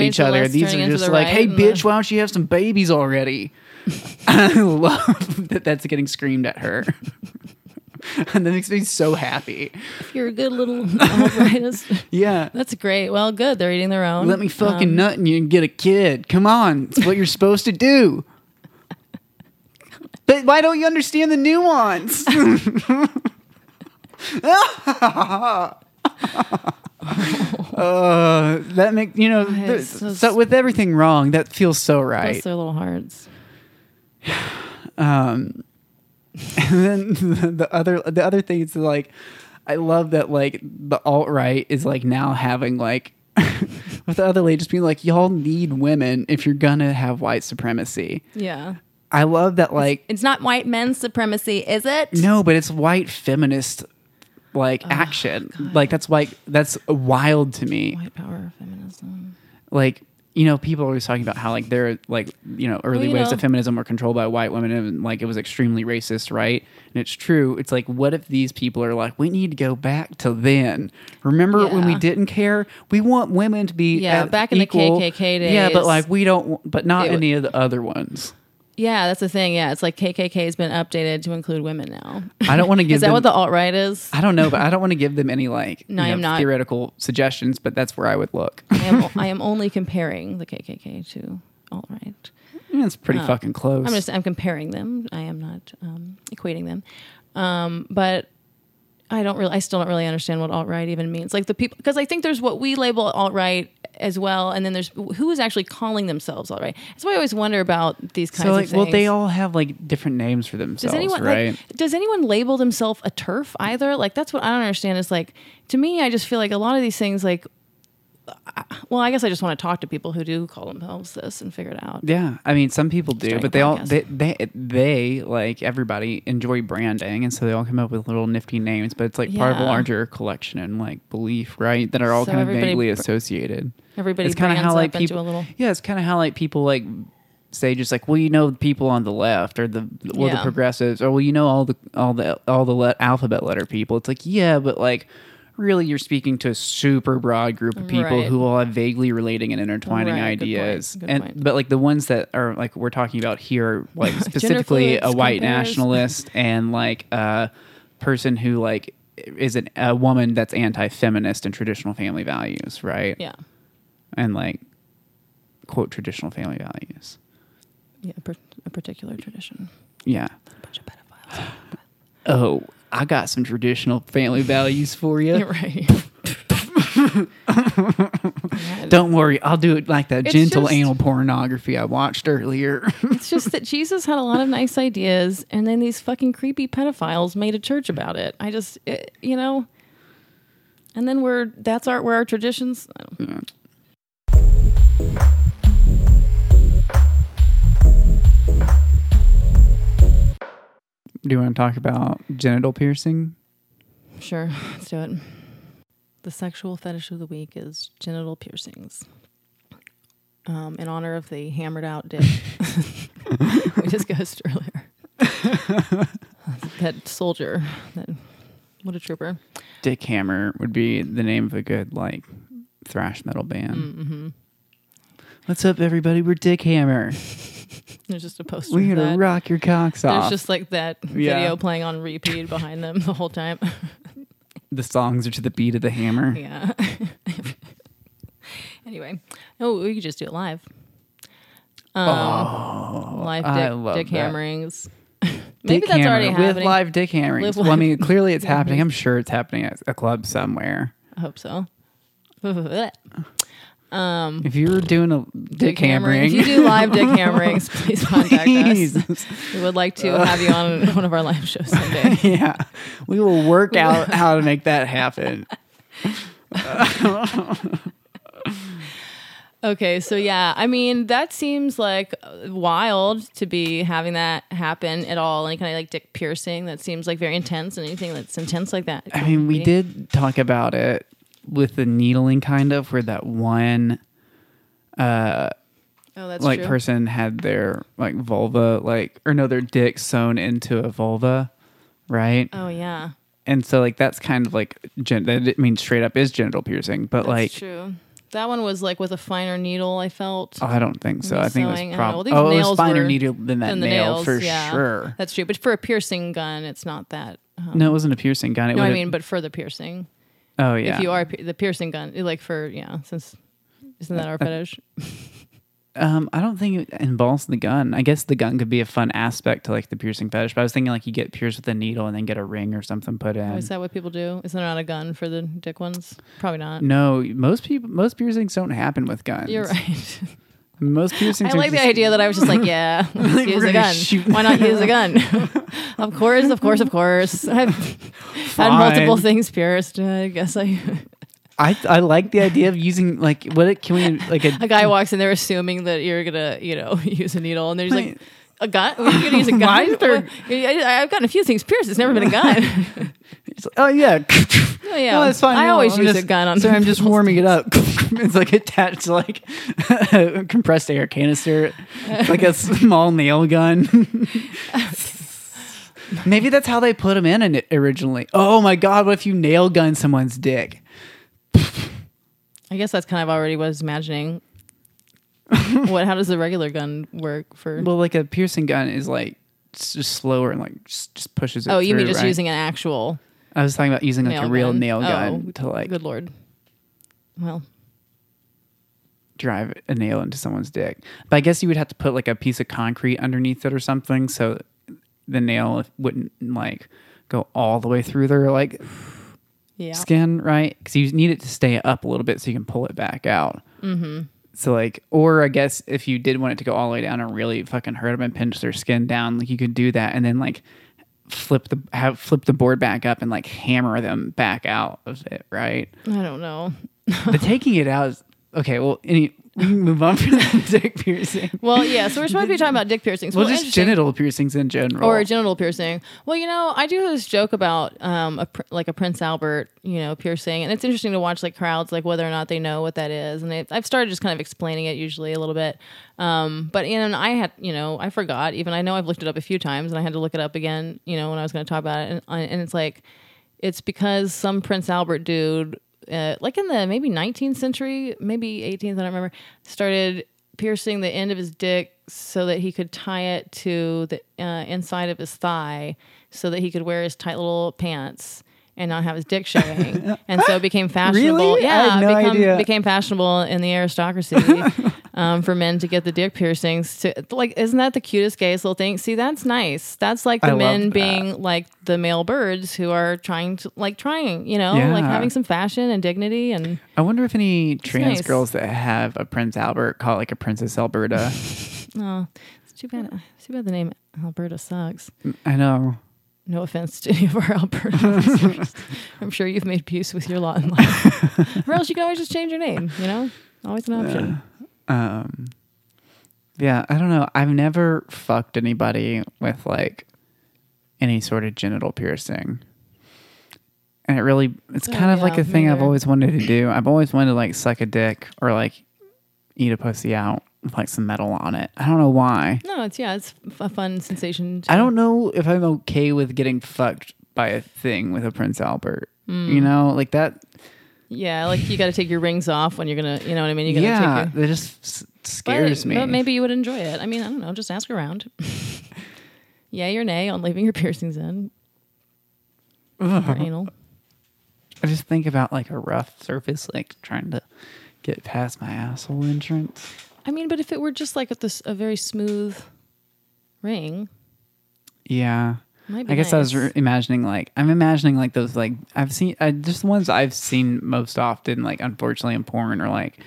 each other. These are just like, hey bitch, why don't you have some babies already? I love that that's getting screamed at her. And that makes me so happy. If you're a good little alt-rightist. Yeah. That's great. Well, good. They're eating their own. Let me fucking nut in you and get a kid. Come on. It's what you're supposed to do. But why don't you understand the nuance? That makes, you know, so with everything wrong, that feels so right. Bless their little hearts. And then the other thing is like, I love that like the alt-right is like now having like with the other lady just being like, y'all need women if you're gonna have white supremacy. Yeah. I love that like it's not white men's supremacy, is it? No, but it's white feminist like action. God. Like that's wild to me. White power feminism. Like. You know, people are always talking about how, like, their, like, you know, early waves of feminism were controlled by white women and, like, it was extremely racist, right? And it's true. It's like, what if these people are like, we need to go back to then. Remember when we didn't care? We want women to be back in equal. The KKK days. Yeah, but, like, we don't, but not any of the other ones. Yeah, that's the thing. Yeah, it's like KKK has been updated to include women now. I don't want to give. Is that what the alt-right is? I don't know, but I don't want to give them any like theoretical suggestions. But that's where I would look. I am only comparing the KKK to alt-right. That's pretty fucking close. I'm comparing them. I am not equating them. But I still don't really understand what alt-right even means. Like the people, because I think there's what we label alt-right as well, and then there's who is actually calling themselves alt-right. That's why I always wonder about these kinds of things. Well, they all have like different names for themselves, right? Like, does anyone label themselves a TERF either? Like that's what I don't understand. It's like, to me, I just feel like a lot of these things, like, well, I guess I just want to talk to people who do call themselves this and figure it out. Yeah, I mean, some people do, but they like everybody enjoy branding, and so they all come up with little nifty names. But it's like part of a larger collection and like belief, right? That are all kind of vaguely associated. Everybody brands how, like, up people, into a little. Yeah, it's kind of how like people like say just like, well, you know, the people on the left or the progressives, or well, you know, all the alphabet letter people. It's like, yeah, but like, really, you're speaking to a super broad group of people who all have vaguely relating and intertwining ideas. Good point. But like the ones that are like we're talking about here, are like specifically a white nationalist and like a person who like is a woman that's anti-feminist and traditional family values, right? Yeah. And like quote traditional family values. Yeah, a particular tradition. Yeah. A bunch of pedophiles. Oh. I got some traditional family values for you. You're right. Don't worry. I'll do it like that anal pornography I watched earlier. It's just that Jesus had a lot of nice ideas, and then these fucking creepy pedophiles made a church about it. You know, and then where our traditions. I don't know. Yeah. Do you want to talk about genital piercing? Sure, let's do it. The sexual fetish of the week is genital piercings. In honor of the hammered out dick we discussed earlier. That soldier, what a trooper. Dick Hammer would be the name of a good like thrash metal band. Mm-hmm. What's up, everybody? We're Dick Hammer. There's just a poster. We're going to rock your cocks off. There's just like that video playing on repeat behind them the whole time. The songs are to the beat of the hammer. Yeah. Anyway. Oh, we could just do it live. Live dick hammerings. Maybe that's already happening. With live dick hammerings. Well, I mean, clearly it's happening. I'm sure it's happening at a club somewhere. I hope so. If you're doing a dick hammering, if you do live dick hammerings, please contact us. We would like to have you on one of our live shows someday. Yeah, we will work out how to make that happen. Okay, so yeah, I mean that seems like wild to be having that happen at all. Any kind of like dick piercing that seems like very intense, and anything that's intense like that. I mean, we did talk about it. With the needling kind of where that one true. Person had their like vulva their dick sewn into a vulva, right? Oh yeah. And so like that's kind of like that means straight up is genital piercing, but that's like true. That one was like with a finer needle, I felt. Oh, I don't think so. I think it was probably it was finer needle than that nail for sure. That's true. But for a piercing gun, it's not that. No, it wasn't a piercing gun. I mean, but for the piercing. Oh yeah. If you are the piercing gun, like for isn't that our fetish? I don't think it involves the gun. I guess the gun could be a fun aspect to like the piercing fetish. But I was thinking like you get pierced with a needle and then get a ring or something put in. Oh, is that what people do? Is there not a gun for the dick ones? Probably not. No, most piercings don't happen with guns. You're right. Most piercings. I like the idea that I was just like, yeah, let's use a gun. Why not use a gun? Of course. I've had multiple things pierced. I guess I like the idea of using like a guy walks in there assuming that you're gonna use a needle and they're just like a gun. We're gonna use a gun. I've gotten a few things pierced. It's never been a gun. Oh yeah. Oh, yeah. No, that's fine. I always use a gun on. So I'm just warming it up. It's like attached to like a compressed air canister, like a small nail gun. Maybe that's how they put them in it originally. Oh my God, what if you nail gun someone's dick? I guess that's kind of already what I was imagining. How does the regular gun work for? Well, like a piercing gun is like it's just slower and like just pushes it through. Oh, you mean just using an actual? I was talking about using like a real nail gun to like. Good Lord. Well. Drive a nail into someone's dick. But I guess you would have to put like a piece of concrete underneath it or something so the nail wouldn't like go all the way through their like skin, right? Because you need it to stay up a little bit so you can pull it back out. Mm-hmm. So like, or I guess if you did want it to go all the way down and really fucking hurt them and pinch their skin down, like you could do that and then like flip the board back up and like hammer them back out of it, right? I don't know. But taking it out is okay. Well, we can move on from the dick piercing. Well, yeah, so we're supposed to be talking about dick piercings. Well, just genital piercings in general. Or a genital piercing. Well, you know, I do this joke about a Prince Albert, you know, piercing. And it's interesting to watch, like, crowds, like, whether or not they know what that is. And I've started just kind of explaining it usually a little bit. But, you know, and I had, you know, I forgot. Even I know I've looked it up a few times, and I had to look it up again, you know, when I was going to talk about it. And it's like, it's because some Prince Albert dude... like in the maybe 19th century, maybe 18th, I don't remember, started piercing the end of his dick so that he could tie it to the inside of his thigh so that he could wear his tight little pants and not have his dick showing. And so it became fashionable. Really? Yeah, I had no idea. Became fashionable in the aristocracy for men to get the dick piercings. To like, isn't that the cutest, gayest little thing? See, that's nice. That's like the men being like the male birds who are trying, you know, like having some fashion and dignity. And I wonder if any trans girls that have a Prince Albert call it like a Princess Alberta. Oh, it's too bad. It's too bad the name Alberta sucks. I know. No offense to any of our Alberta listeners. I'm sure you've made peace with your lot in life. Or else you can always just change your name, you know? Always an option. Yeah, I don't know. I've never fucked anybody with, like, any sort of genital piercing. And it's kind of like a thing I've always wanted to do. I've always wanted to, like, suck a dick or, like, eat a pussy out. With like some metal on it. I don't know why. No, it's a fun sensation. I don't know if I'm okay with getting fucked by a thing with a Prince Albert. Mm. You know, like that. Yeah, like you got to take your rings off when you're gonna. You know what I mean? Yeah, it just scares me. But maybe you would enjoy it. I mean, I don't know. Just ask around. Yay or nay on leaving your piercings in. Or anal. I just think about like a rough surface, like trying to get past my asshole entrance. I mean, but if it were just like a very smooth ring. Yeah. Might be I guess nice. I was imagining like, those like, I've seen, just the ones I've seen most often, like unfortunately in porn are like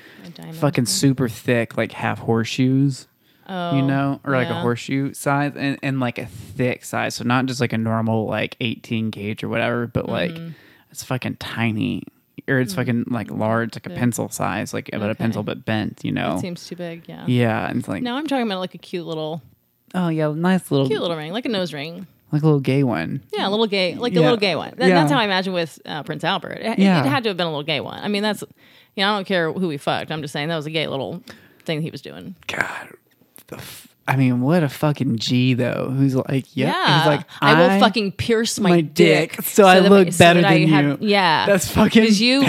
fucking super thick, like half horseshoes, you know, or like a horseshoe size and like a thick size. So not just like a normal like 18 gauge or whatever, but like it's fucking tiny. Or it's fucking like large, like a pencil size, like about a pencil but bent, you know. It seems too big, yeah. Yeah, and it's like. No, I'm talking about like a cute little. Oh yeah, nice little. Cute little ring, like a nose ring. Like a little gay one. Yeah, a little gay, like a little gay one. That's how I imagine with Prince Albert. It had to have been a little gay one. I mean, that's, you know, I don't care who he fucked. I'm just saying that was a gay little thing he was doing. God, I mean, what a fucking G though. Who's like, he's like, I will fucking pierce my dick so I look better than you. Yeah, that's fucking. Because you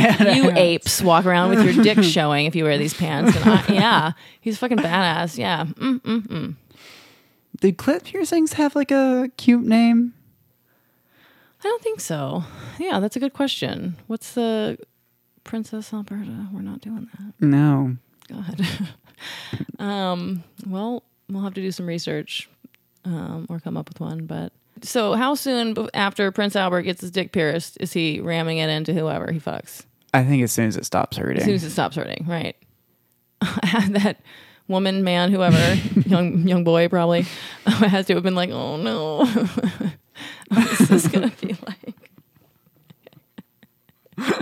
apes walk around with your dick showing if you wear these pants. And he's fucking badass. Yeah. Do clit piercings have like a cute name? I don't think so. Yeah, that's a good question. What's the Princess Alberta? We're not doing that. No. God. Well. We'll have to do some research or come up with one. But so how soon after Prince Albert gets his dick pierced is he ramming it into whoever he fucks? I think as soon as it stops hurting. As soon as it stops hurting, right. That woman, man, whoever, young boy probably, has to have been like, oh no, what's this going to be like?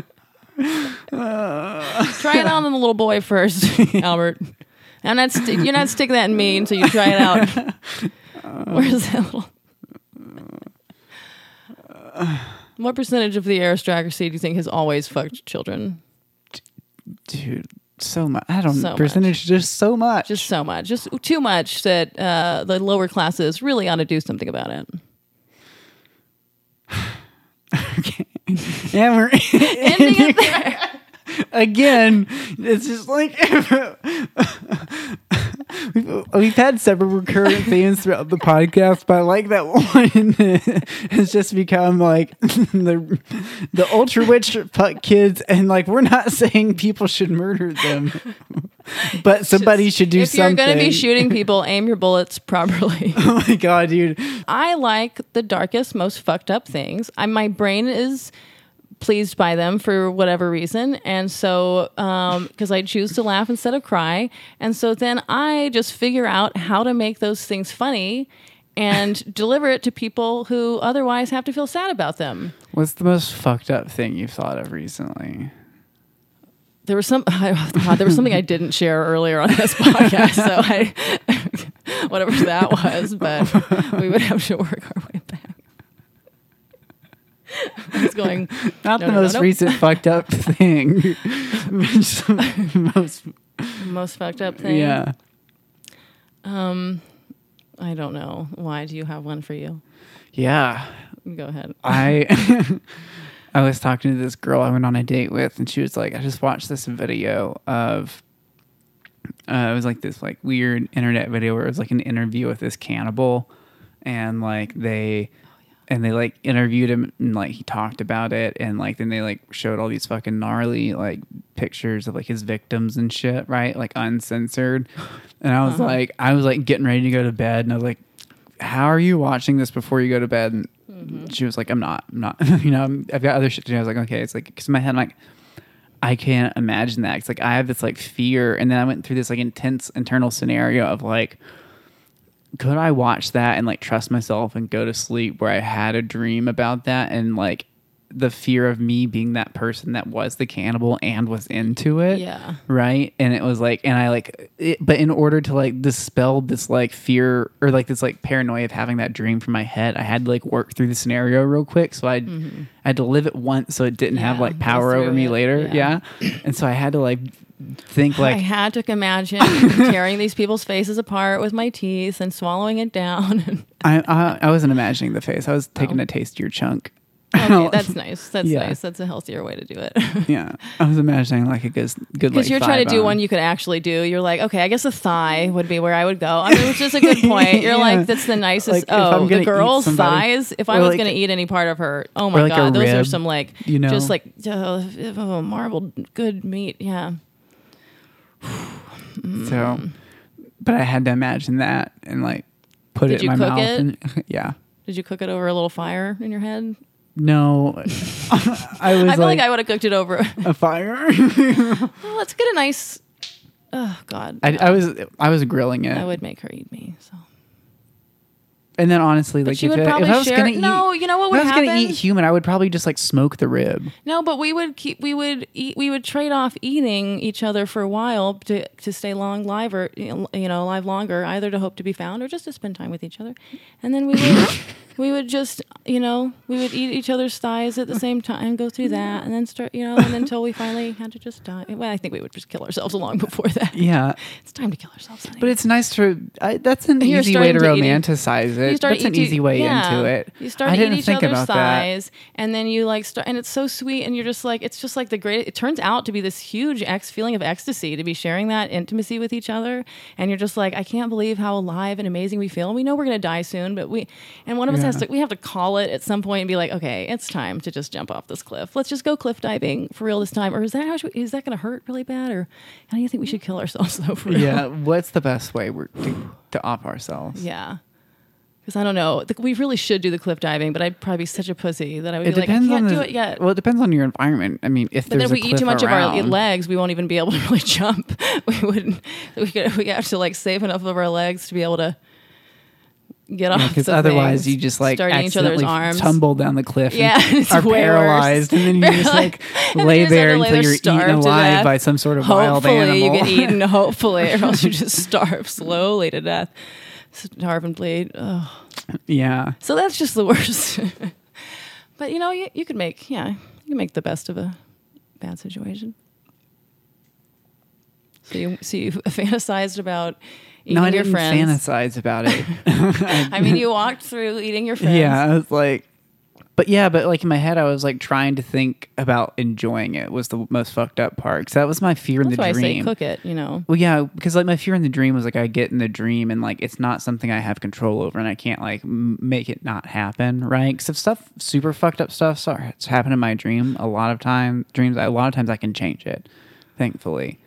Try it on the little boy first, Albert. You're not sticking that in me until you try it out. Where's that little... What percentage of the aristocracy do you think has always fucked children? Dude, so much. I don't know. Percentage, just so much. Just so much. Just too much that the lower classes really ought to do something about it. Okay. Yeah, we're... Ending it there. Again, it's just like we've had several recurrent themes throughout the podcast, but I like that one. It's just become like the ultra rich fuck kids, and like we're not saying people should murder them. But somebody should do something. If you're going to be shooting people, aim your bullets properly. Oh my God, dude. I like the darkest, most fucked up things. My brain is pleased by them for whatever reason. And so, because I choose to laugh instead of cry. And so then I just figure out how to make those things funny and deliver it to people who otherwise have to feel sad about them. What's the most fucked up thing you've thought of recently? There was something I didn't share earlier on this podcast, so whatever that was, but we would have to work our way back. Recent fucked up thing. Most fucked up thing. Yeah. I don't know. Why do you have one for you? Yeah. Go ahead. I was talking to this girl I went on a date with, and she was like, I just watched this video of, it was like this like weird internet video where it was like an interview with this cannibal, and like they like interviewed him, and like he talked about it, and like then they like showed all these fucking gnarly like pictures of like his victims and shit, right? Like uncensored. And I was like getting ready to go to bed, and I was like, how are you watching this before you go to bed? And she was like, I'm not, you know, I've got other shit to do. I was like, okay. It's like, because in my head, I'm like, I can't imagine that. It's like, I have this like fear. And then I went through this like intense internal scenario of like, could I watch that and like trust myself and go to sleep, where I had a dream about that, and like the fear of me being that person that was the cannibal and was into it. Yeah. Right. And it was like, and I like it, but in order to like dispel this like fear or like this like paranoia of having that dream from my head, I had to like work through the scenario real quick. So I had to live it once, so it didn't have like power over me later. Yeah. And so I had to like think like I had to imagine tearing these people's faces apart with my teeth and swallowing it down. I wasn't imagining the face. I was taking a tastier chunk. Okay, that's nice. That's nice. That's a healthier way to do it. Yeah. I was imagining like a good because like you're trying to do one you could actually do. You're like, okay, I guess a thigh would be where I would go. I mean, which is a good point. You're like, that's the nicest. Like, the girl's thighs, if I was going to eat any part of her, oh my God, those rib, are some like, you know, just like marbled good meat. Yeah. So, but I had to imagine that and like put it in my mouth. Yeah. Did you cook it over a little fire in your head? No, I feel like I would have cooked it over a fire. Well, let's get a nice. Oh God, I was grilling it. I would make her eat me. So, and then honestly, but like if I was going to eat, no, you know what would happen? If I was going to eat human, I would probably just like smoke the rib. No, but we would trade off eating each other for a while to stay alive longer, either to hope to be found or just to spend time with each other, and then we would. We would just, you know, we would eat each other's thighs at the same time, go through that, and then start, you know, and until we finally had to just die. Well, I think we would just kill ourselves long before that. Yeah. It's time to kill ourselves. Anyway. But it's nice to, that's an easy way to romanticize it. That's an easy way into it. You start to eat each other's thighs, and then you like start, and it's so sweet, and you're just like, it's just like the great, it turns out to be this huge feeling of ecstasy to be sharing that intimacy with each other. And you're just like, I can't believe how alive and amazing we feel. We know we're going to die soon, but one of us we have to call it at some point and be like, okay, it's time to just jump off this cliff. Let's just go cliff diving for real this time. Or is that going to hurt really bad? Or how do you think we should kill ourselves though? For real? Yeah. What's the best way to off ourselves? Yeah. Because I don't know. We really should do the cliff diving, but I'd probably be such a pussy that I would be like, I can't do it yet. Well, it depends on your environment. I mean, if there's a cliff around. But then if we eat too much of our legs, we won't even be able to really jump. We wouldn't. We have to like save enough of our legs to be able to get off, because otherwise you just like accidentally tumble down the cliff and are paralyzed, and then you just like lay there until you're eaten alive by some sort of wild animal. Hopefully you get eaten, hopefully, or else you just starve slowly to death. Starve and bleed. Oh. Yeah. So that's just the worst. But you know, you can make the best of a bad situation. So you fantasized about eating your friends. No, I didn't fantasize about it. I mean, you walked through eating your friends. Yeah, I was like, but like in my head, I was like trying to think about enjoying it was the most fucked up part. Because that was my fear in the dream. That's why I say cook it, you know. Well, yeah, because like my fear in the dream was like I get in the dream and like it's not something I have control over, and I can't like make it not happen, right? Because if super fucked up stuff starts happening in my dream, a lot of times I can change it, thankfully.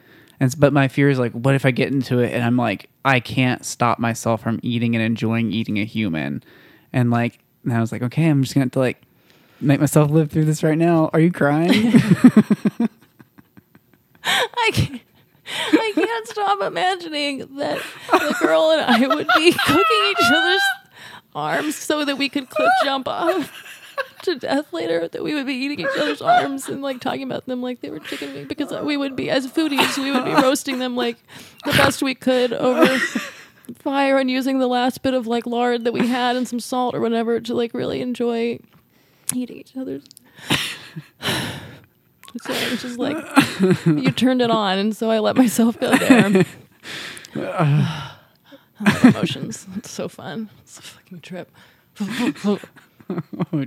But my fear is like, what if I get into it and I'm like, I can't stop myself from eating and enjoying eating a human. And like, and I was like, okay, I'm just going to like make myself live through this right now. Are you crying? I can't stop imagining that the girl and I would be cooking each other's arms so that we could cliff jump off to death later, that we would be eating each other's arms and like talking about them like they were chicken wings, because we would be, as foodies, we would be roasting them like the best we could over fire and using the last bit of like lard that we had and some salt or whatever to like really enjoy eating each other's. So it was just like, you turned it on, and so I let myself go there. I love emotions. It's so fun. It's a fucking trip. Oh,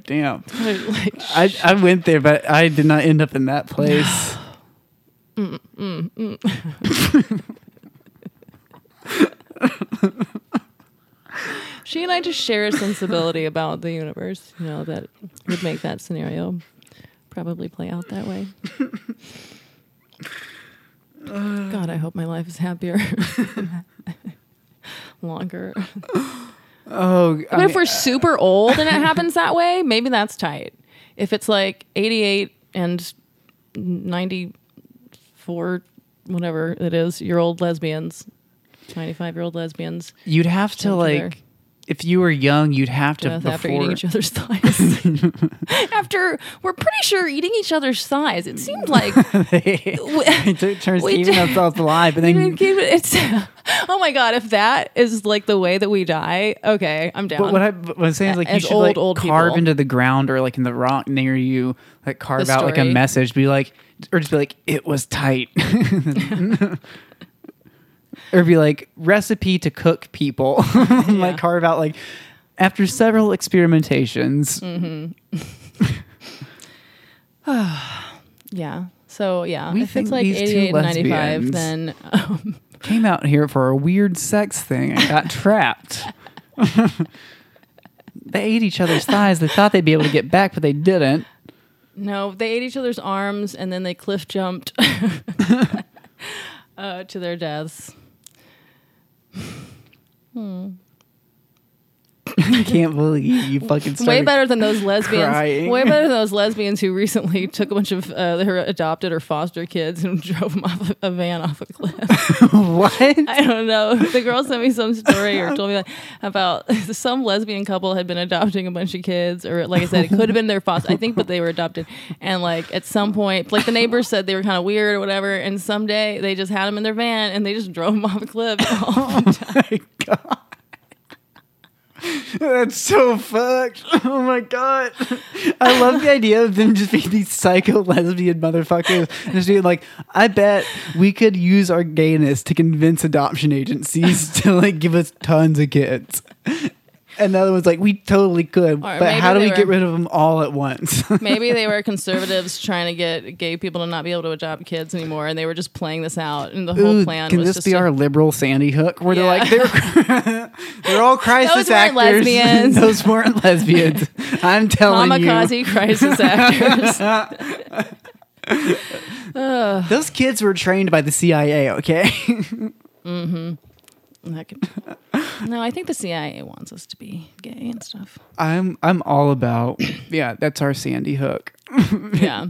damn. I went there, but I did not end up in that place. She and I just share a sensibility about the universe, you know, that would make that scenario probably play out that way. God, I hope my life is happier. Longer. Oh, but if we're super old and it happens that way, maybe that's tight. If it's like 88 and 94, whatever it is, year old lesbians, 95-year-old lesbians, you'd have to like, if you were young, you'd have to after eating each other's thighs. After, we're pretty sure eating each other's thighs. It seemed like they took turns eating themselves alive, and then it's oh my god! If that is like the way that we die, okay, I'm down. But what I'm saying is like you should old carve people into the ground or like in the rock near you, like carve out like a message, be like, or just be like, it was tight. Or be like, recipe to cook people. Yeah. Like carve out like, after several experimentations. Mm-hmm. Yeah. So yeah, we if it's like 88 and 95, then came out here for a weird sex thing and got trapped. They ate each other's thighs. They thought they'd be able to get back, but they didn't. No, they ate each other's arms and then they cliff jumped to their deaths. I can't believe you fucking started. Way better than those lesbians. Crying. Way better than those lesbians who recently took a bunch of their adopted or foster kids and drove them off a van off a cliff. What? I don't know. The girl sent me some story or told me like, about some lesbian couple had been adopting a bunch of kids, or like I said, it could have been their foster. I think, but they were adopted. And like at some point, like the neighbors said they were kind of weird or whatever. And someday they just had them in their van and they just drove them off a cliff. Oh my god. That's so fucked. Oh my god. I love the idea of them just being these psycho lesbian motherfuckers. Just being like, I bet we could use our gayness to convince adoption agencies to like give us tons of kids. And the other one's like, we totally could, but how do we get rid of them all at once? Maybe they were conservatives trying to get gay people to not be able to adopt kids anymore, and they were just playing this out, and the whole plan was just... Can this be our liberal Sandy Hook, where they're all crisis actors. Those weren't lesbians. I'm telling you. Kamikaze crisis actors. Those kids were trained by the CIA, okay? Mm-hmm. No, I think the CIA wants us to be gay and stuff. I'm all about, yeah, that's our Sandy Hook. Yeah.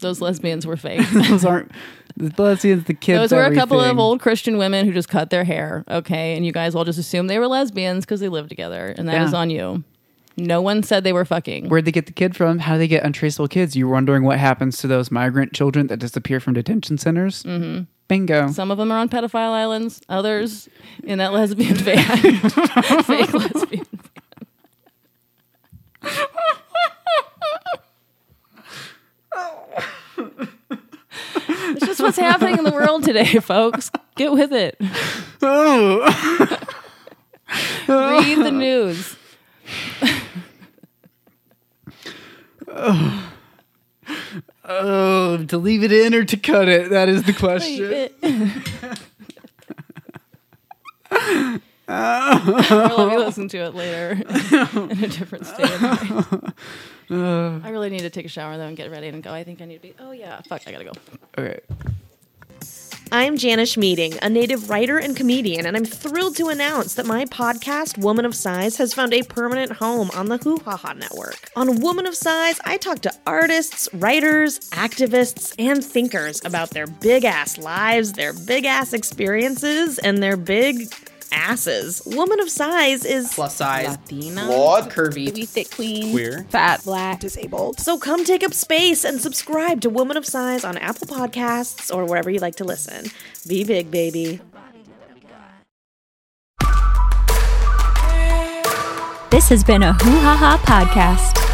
Those lesbians were fake. Those aren't the lesbians, the kids. Those were a couple of old Christian women who just cut their hair, okay? And you guys all just assumed they were lesbians because they lived together, and that is on you. No one said they were fucking. Where'd they get the kid from? How do they get untraceable kids? You're wondering what happens to those migrant children that disappear from detention centers? Mm-hmm. Bingo. Some of them are on pedophile islands. Others in that lesbian van. Fake lesbian van. It's just what's happening in the world today, folks. Get with it. Oh. Read the news. Oh, to leave it in or to cut it? That is the question. Leave it. Let me listen to it later in a different state of mind. I really need to take a shower though and get ready and go. I think I need to be... Oh yeah, fuck, I gotta go. Okay. I'm Jana Schmieding, a native writer and comedian, and I'm thrilled to announce that my podcast, Woman of Size, has found a permanent home on the Hoo-Ha-Ha Network. On Woman of Size, I talk to artists, writers, activists, and thinkers about their big-ass lives, their big-ass experiences, and their big... asses. Woman of Size is plus size, Latina, flawed, curvy, thick, queen, queer, fat, black, disabled. So come take up space and subscribe to Woman of Size on Apple Podcasts or wherever you like to listen. Be big, baby. This has been a Hoo-Ha-Ha podcast.